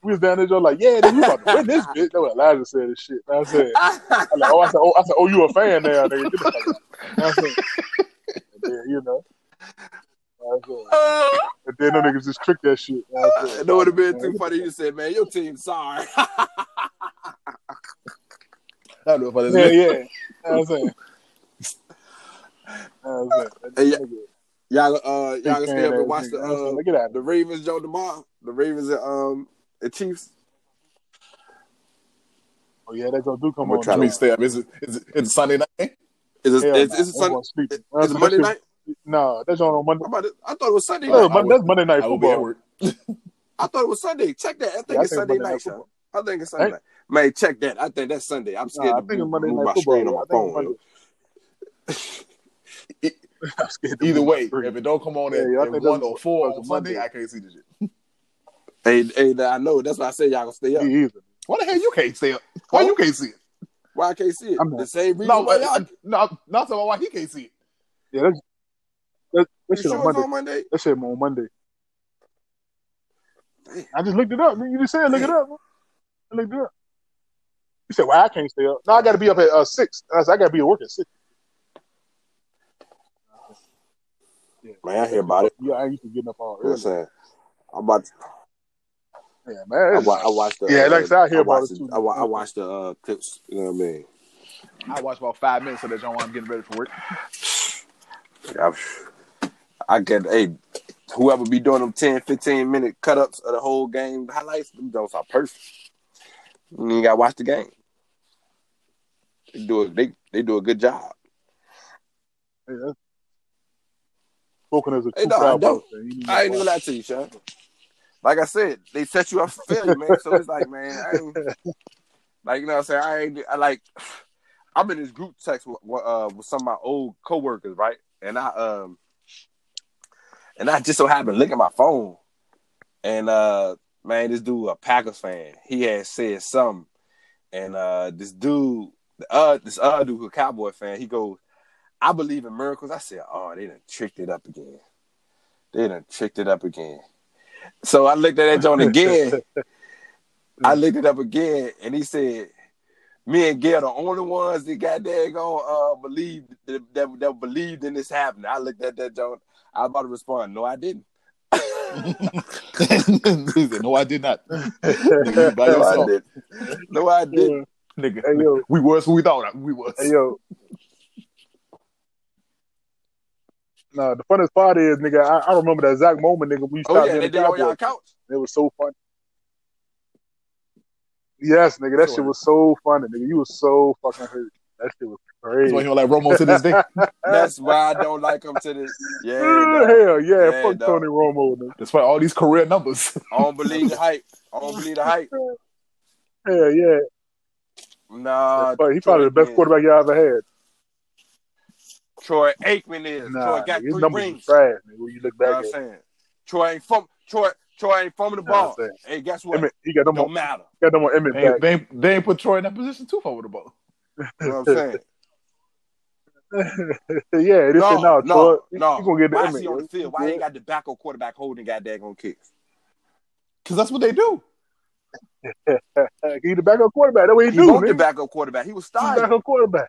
We was down there, Joe, like, yeah, dude, we about to win this bitch. That's what Elijah said this shit. I said, like, I said, you a fan now, nigga. I said, yeah, you know. I said, and then them niggas just tricked that shit. I said, that would have been too funny. You said, man, your team's sorry. I don't know if I didn't. Yeah, yeah. I'm saying. Y'all gonna stay up and watch the Ravens, Joe, tomorrow? The Ravens and the Chiefs? Oh, yeah, that's gonna do come on. Trying to stay up. Is it Sunday night? Is it Monday night? No, that's on Monday. I thought it was Sunday night. That's Monday night football. I thought it was Sunday. Check that. I think it's Sunday night, Sean. I think it's Sunday night. Man, check that. I think that's Sunday. I'm scared to move my screen on my phone. Either way, if it don't come on at 1 or 4 on Monday, I can't see this shit. Hey, I know. That's why I said y'all gonna stay up. Me either. Why the hell you can't stay up? Why you can't see it? Why I can't see it? The same reason. No, I'm talking about why he can't see it. Yeah, that shit on Monday. That shit on Monday. Damn. I just looked it up. You just said look it up. I looked it up. You said, well, I can't stay up. No, I got to be up at 6. I said, I got to be at work at 6. Yeah. Man, I hear about it. Yeah, I used to getting up all early. I'm about to... Yeah, man. I watched the... Yeah, like I said, I hear about it, too. I watched the clips, you know what I mean? I watched about 5 minutes of that John while I'm getting ready for work. I get... Hey, whoever be doing them 10, 15-minute cut-ups of the whole game highlights, those are perfect. You ain't got to watch the game. They do a good job. Yeah. Spoken as a two-pound person. I ain't gonna lie to you, Sean. Like I said, they set you up for failure, man. So it's like, man, I ain't, like, you know what I'm saying? I'm in this group text with some of my old coworkers, right? And I just so happened to look at my phone, and man, this dude, a Packers fan, he had said something, and this dude, this other dude, a Cowboy fan, he goes, "I believe in miracles." I said, "Oh, they done tricked it up again. So I looked at that joint again. I looked it up again, and he said, "Me and Gail, the only ones that got there gonna believe that believed in this happening." I looked at that joint. I was about to respond, "No, I didn't." No, I did not. No, I didn't. Nigga, hey, yo. We was who we thought we was. Hey, yo. Nah, the funniest part is, nigga, I remember that exact moment, nigga, we stopped in the Cowboys. On couch. It was so funny. Yes, nigga, that shit was so funny, nigga. You was so fucking hurt. That shit was crazy. So you don't like Romo to this day? That's why I don't like him to this. Yeah, hell yeah, fuck Tony Romo. Nigga. That's why all these career numbers. I don't believe the hype. Hell yeah. Nah, he's probably the best quarterback y'all ever had. Troy Aikman is. Troy got his 3 rings. Trash, nigga, when you look back at it. Troy ain't fumbling the ball. Hey, guess what? He got them don't matter. Got them on Emmett back. They ain't put Troy in that position too far with the ball. You know what I'm saying? Yeah, this is now. No. He gonna get the Why Emmett, is he on the field? Why ain't got the back of quarterback holding goddamn on kicks? Because that's what they do. He's the backup quarterback. That's what he do. He was the backup quarterback. He was starting. Backup quarterback.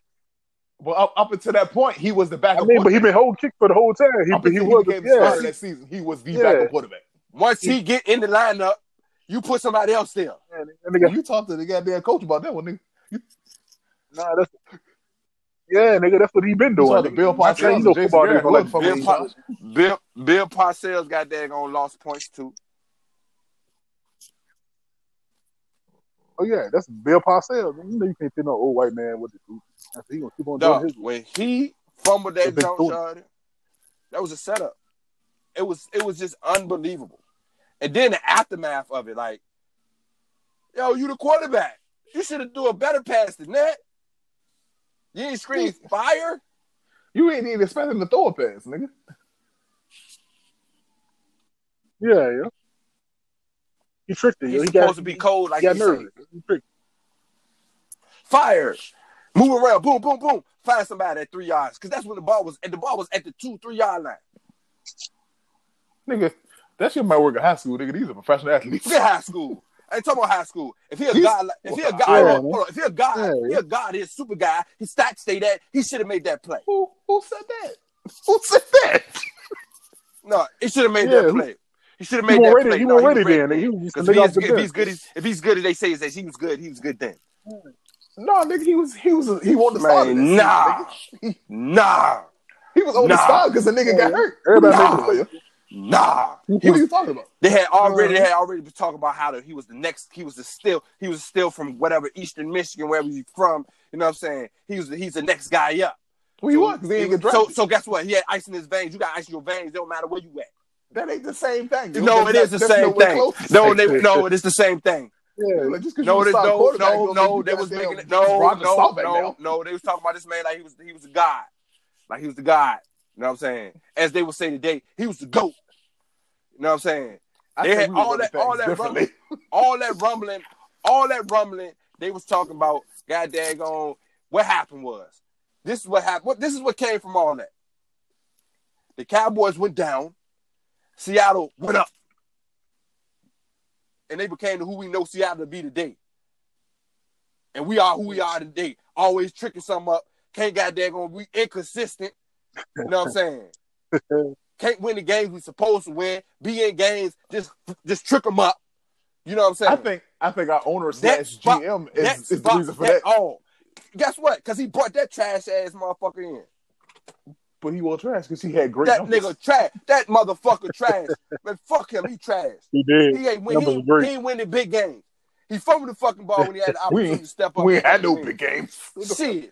Well, up until that point, he was the backup quarterback. But he been holding kicks for the whole time. He became the starter that season. He was the backup quarterback. Once he get in the lineup, you put somebody else there. Nigga, you talk to the goddamn coach about that one, nigga. Nigga, that's what he been doing. Bill Parcells, Bill Parcells got that on lost points, too. Oh, yeah, that's Bill Parcells. You know you can't fit no old white man with the group. He gonna keep on doing his when he fumbled that jump, that was a setup. It was just unbelievable. And then the aftermath of it, like, Yo, you the quarterback. You should have do a better pass than that. You ain't screamed fire. You ain't even expecting him to throw a pass, nigga. Yeah. He tricked him. He's supposed to be cold like nervous. Fire. Move around. Boom, boom, boom. Find somebody at 3 yards. Because that's where the ball was. And the ball was at the 2-3 yard line. Nigga, that shit might work at high school, nigga. These are professional athletes. Forget high school. I ain't talking about high school. If he a god, he's a super guy. His stats say that. He should have made that play. Who said that? Who said that? No, he should have made that play. He should have made that play. If he's good, they say that he was good. He was good then. No, nigga, he won the start. Nah. He was on the start because the nigga got hurt. Everybody made the play. What are you talking about? They had already been talking about how he was the next. He was still from whatever Eastern Michigan, wherever he's from. You know what I'm saying? He's the next guy up. Well, so guess what? He had ice in his veins. You got ice in your veins. It don't matter where you at. That ain't the same thing. It is the same thing. Yeah, like just they was talking about this man like he was a god, like he was the god. You know what I'm saying? As they would say today, he was the GOAT. You know what I'm saying? They had all that rumbling. They was talking about, god daggone, what happened was, this is what happened. This is what came from all that. The Cowboys went down. Seattle went up. And they became who we know Seattle to be today. And we are who we are today. Always tricking something up. Can't god daggone, we inconsistent. You know what I'm saying? Can't win the games we supposed to win. Be in games, just trick them up. You know what I'm saying? I think our owner /GM is the reason for that. All. Guess what? Because he brought that trash ass motherfucker in. But he was trash because he had great numbers. Nigga trash. That motherfucker trash. Man, fuck him. He trash. He did. He ain't win the big games. He fumbled the fucking ball when he had the opportunity to step up. We ain't had no big games. Shit.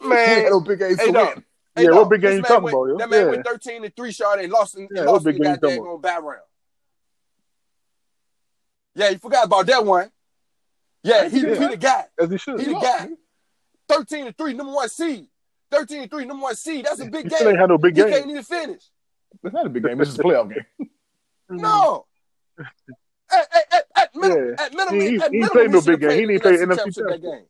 Man. We ain't had no big games to win. Hey, yeah, what big game you talking about? Yo? That man went 13-3, Shaw. They lost in the goddamn bat round. Yeah, you forgot about that one. Yeah, he the guy. As he should. He the guy. 13-3, number one seed. 13-3, number one seed. That's a big game. Still ain't had no big game. You can't even finish. That's not a big game. This is a playoff game. No. At minimum, he played no big game. He didn't play NFC game.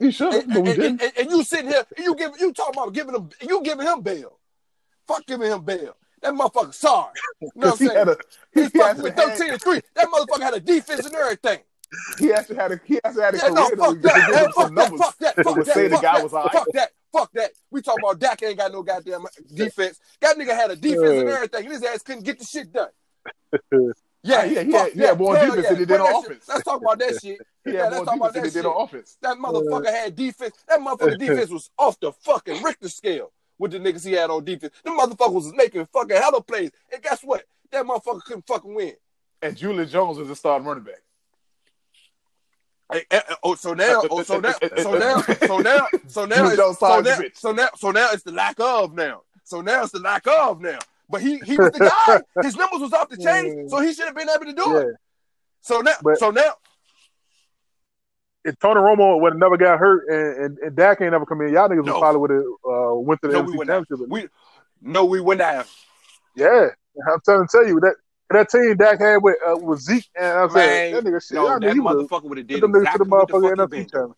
He should, and you sitting here, you talking about giving him bail. Fuck giving him bail. That motherfucker sorry. You know what I'm saying? He's fucking with 13-3. That motherfucker had a defense and everything. He actually had a career. No, fuck that. Fuck that. We talking about Dak ain't got no goddamn defense. That nigga had a defense and everything. And his ass couldn't get the shit done. Yeah, he had more defense than he did on offense. Let's talk about that shit. That motherfucker had defense. That motherfucker defense was off the fucking Richter scale with the niggas he had on defense. The motherfuckers was making fucking hella plays. And guess what? That motherfucker couldn't fucking win. And Julian Jones was the starting running back. So now it's the lack of now. But he was the guy. His numbers was off the chain, so he should have been able to do it. So now, if Tony Romo would have never got hurt and Dak ain't never come in, y'all niggas would probably would have went to the NFC Championship. We went down. Yeah, I'm trying to tell you that team Dak had with Zeke and I'm saying that nigga shit. No, that motherfucker would have did exactly what the fuck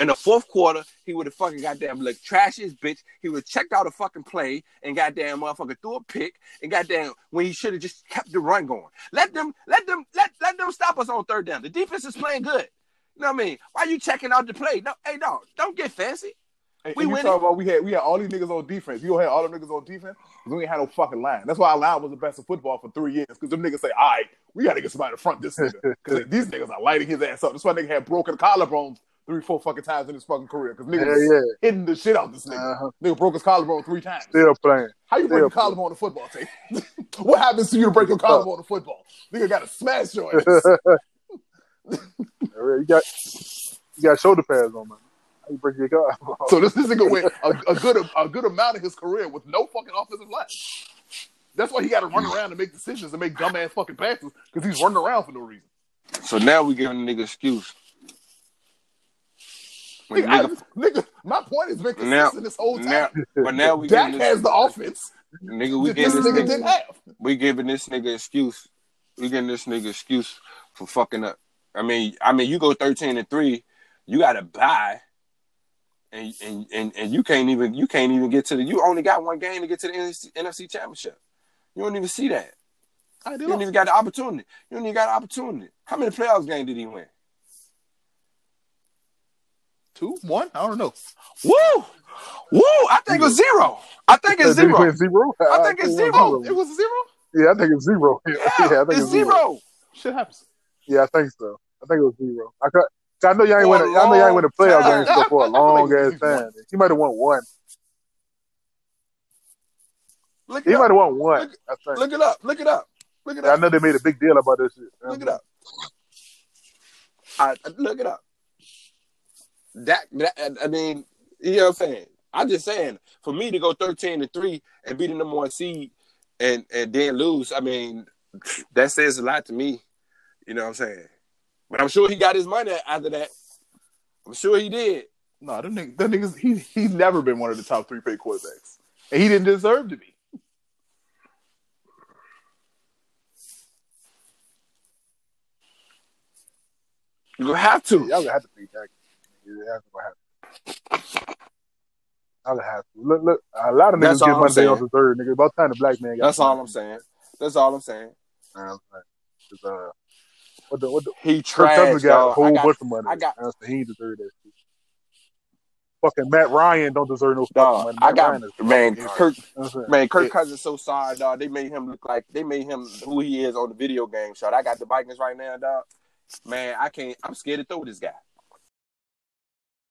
in the fourth quarter. He would have fucking goddamn looked trash his bitch. He would have checked out a fucking play and goddamn motherfucker threw a pick and goddamn when he should have just kept the run going. Let them stop us on third down. The defense is playing good. You know what I mean? Why you checking out the play? No, hey dog, don't get fancy. We had all these niggas on defense. You had all them niggas on defense because we ain't had no fucking line. That's why our line was the best in football for 3 years because them niggas say, all right, we got to get somebody to front this nigga because these niggas are lighting his ass up. That's why nigga had broken collarbones 3-4 fucking times in his fucking career because niggas hitting the shit out this nigga. Uh-huh. Nigga broke his collarbone 3 times. Still playing. How you break your collarbone on the football team? What happens to you to break your collarbone on the football? Nigga got to smash your ass. You got shoulder pads on, man. So this nigga went a good amount of his career with no fucking offensive line. That's why he got to run around and make decisions and make dumbass fucking passes because he's running around for no reason. So now we giving a nigga excuse. Nigga, my point has been consistent this whole time. But now we Dak giving has the offense. Nigga, we giving this nigga didn't have. We giving this nigga excuse. We giving this nigga excuse for fucking up. I mean, you go 13-3, you got to bye, and you can't even get to the. You only got one game to get to the NFC Championship. You don't even see that. I do. You don't even got the opportunity. How many playoffs games did he win? 2, 1? I don't know. Woo! I think it was 0. I think it's zero. It was 0? Yeah, I think it's 0. Yeah, I think it's 0. Shit happens. Yeah, I think so. I think it was 0. I know y'all ain't win. I know y'all ain't win a playoff game still for a long ass time. He might have won one. He might have won one. I think. Look it up. I know they made a big deal about this shit. Look it up. That I mean, you know what I'm saying? I'm just saying, for me to go 13-3 and be the number one seed and then lose, I mean, that says a lot to me. You know what I'm saying? But I'm sure he got his money after that. I'm sure he did. No, them niggas, he's never been one of the top 3 paid quarterbacks. And he didn't deserve to be. You're going to have to. Y'all going to have to be Jack. I'm gonna have to. Look. A lot of niggas get my day off the third, nigga. About time the black man got. That's all I'm saying. He trashed, got a whole bunch of money. He ain't deserve that shit. Fucking Matt Ryan don't deserve no fucking money. Kirk Cousins so sorry, dog. They made him look like they made him who he is on the video game shot. I got the Vikings right now, dog. Man, I'm scared to throw this guy.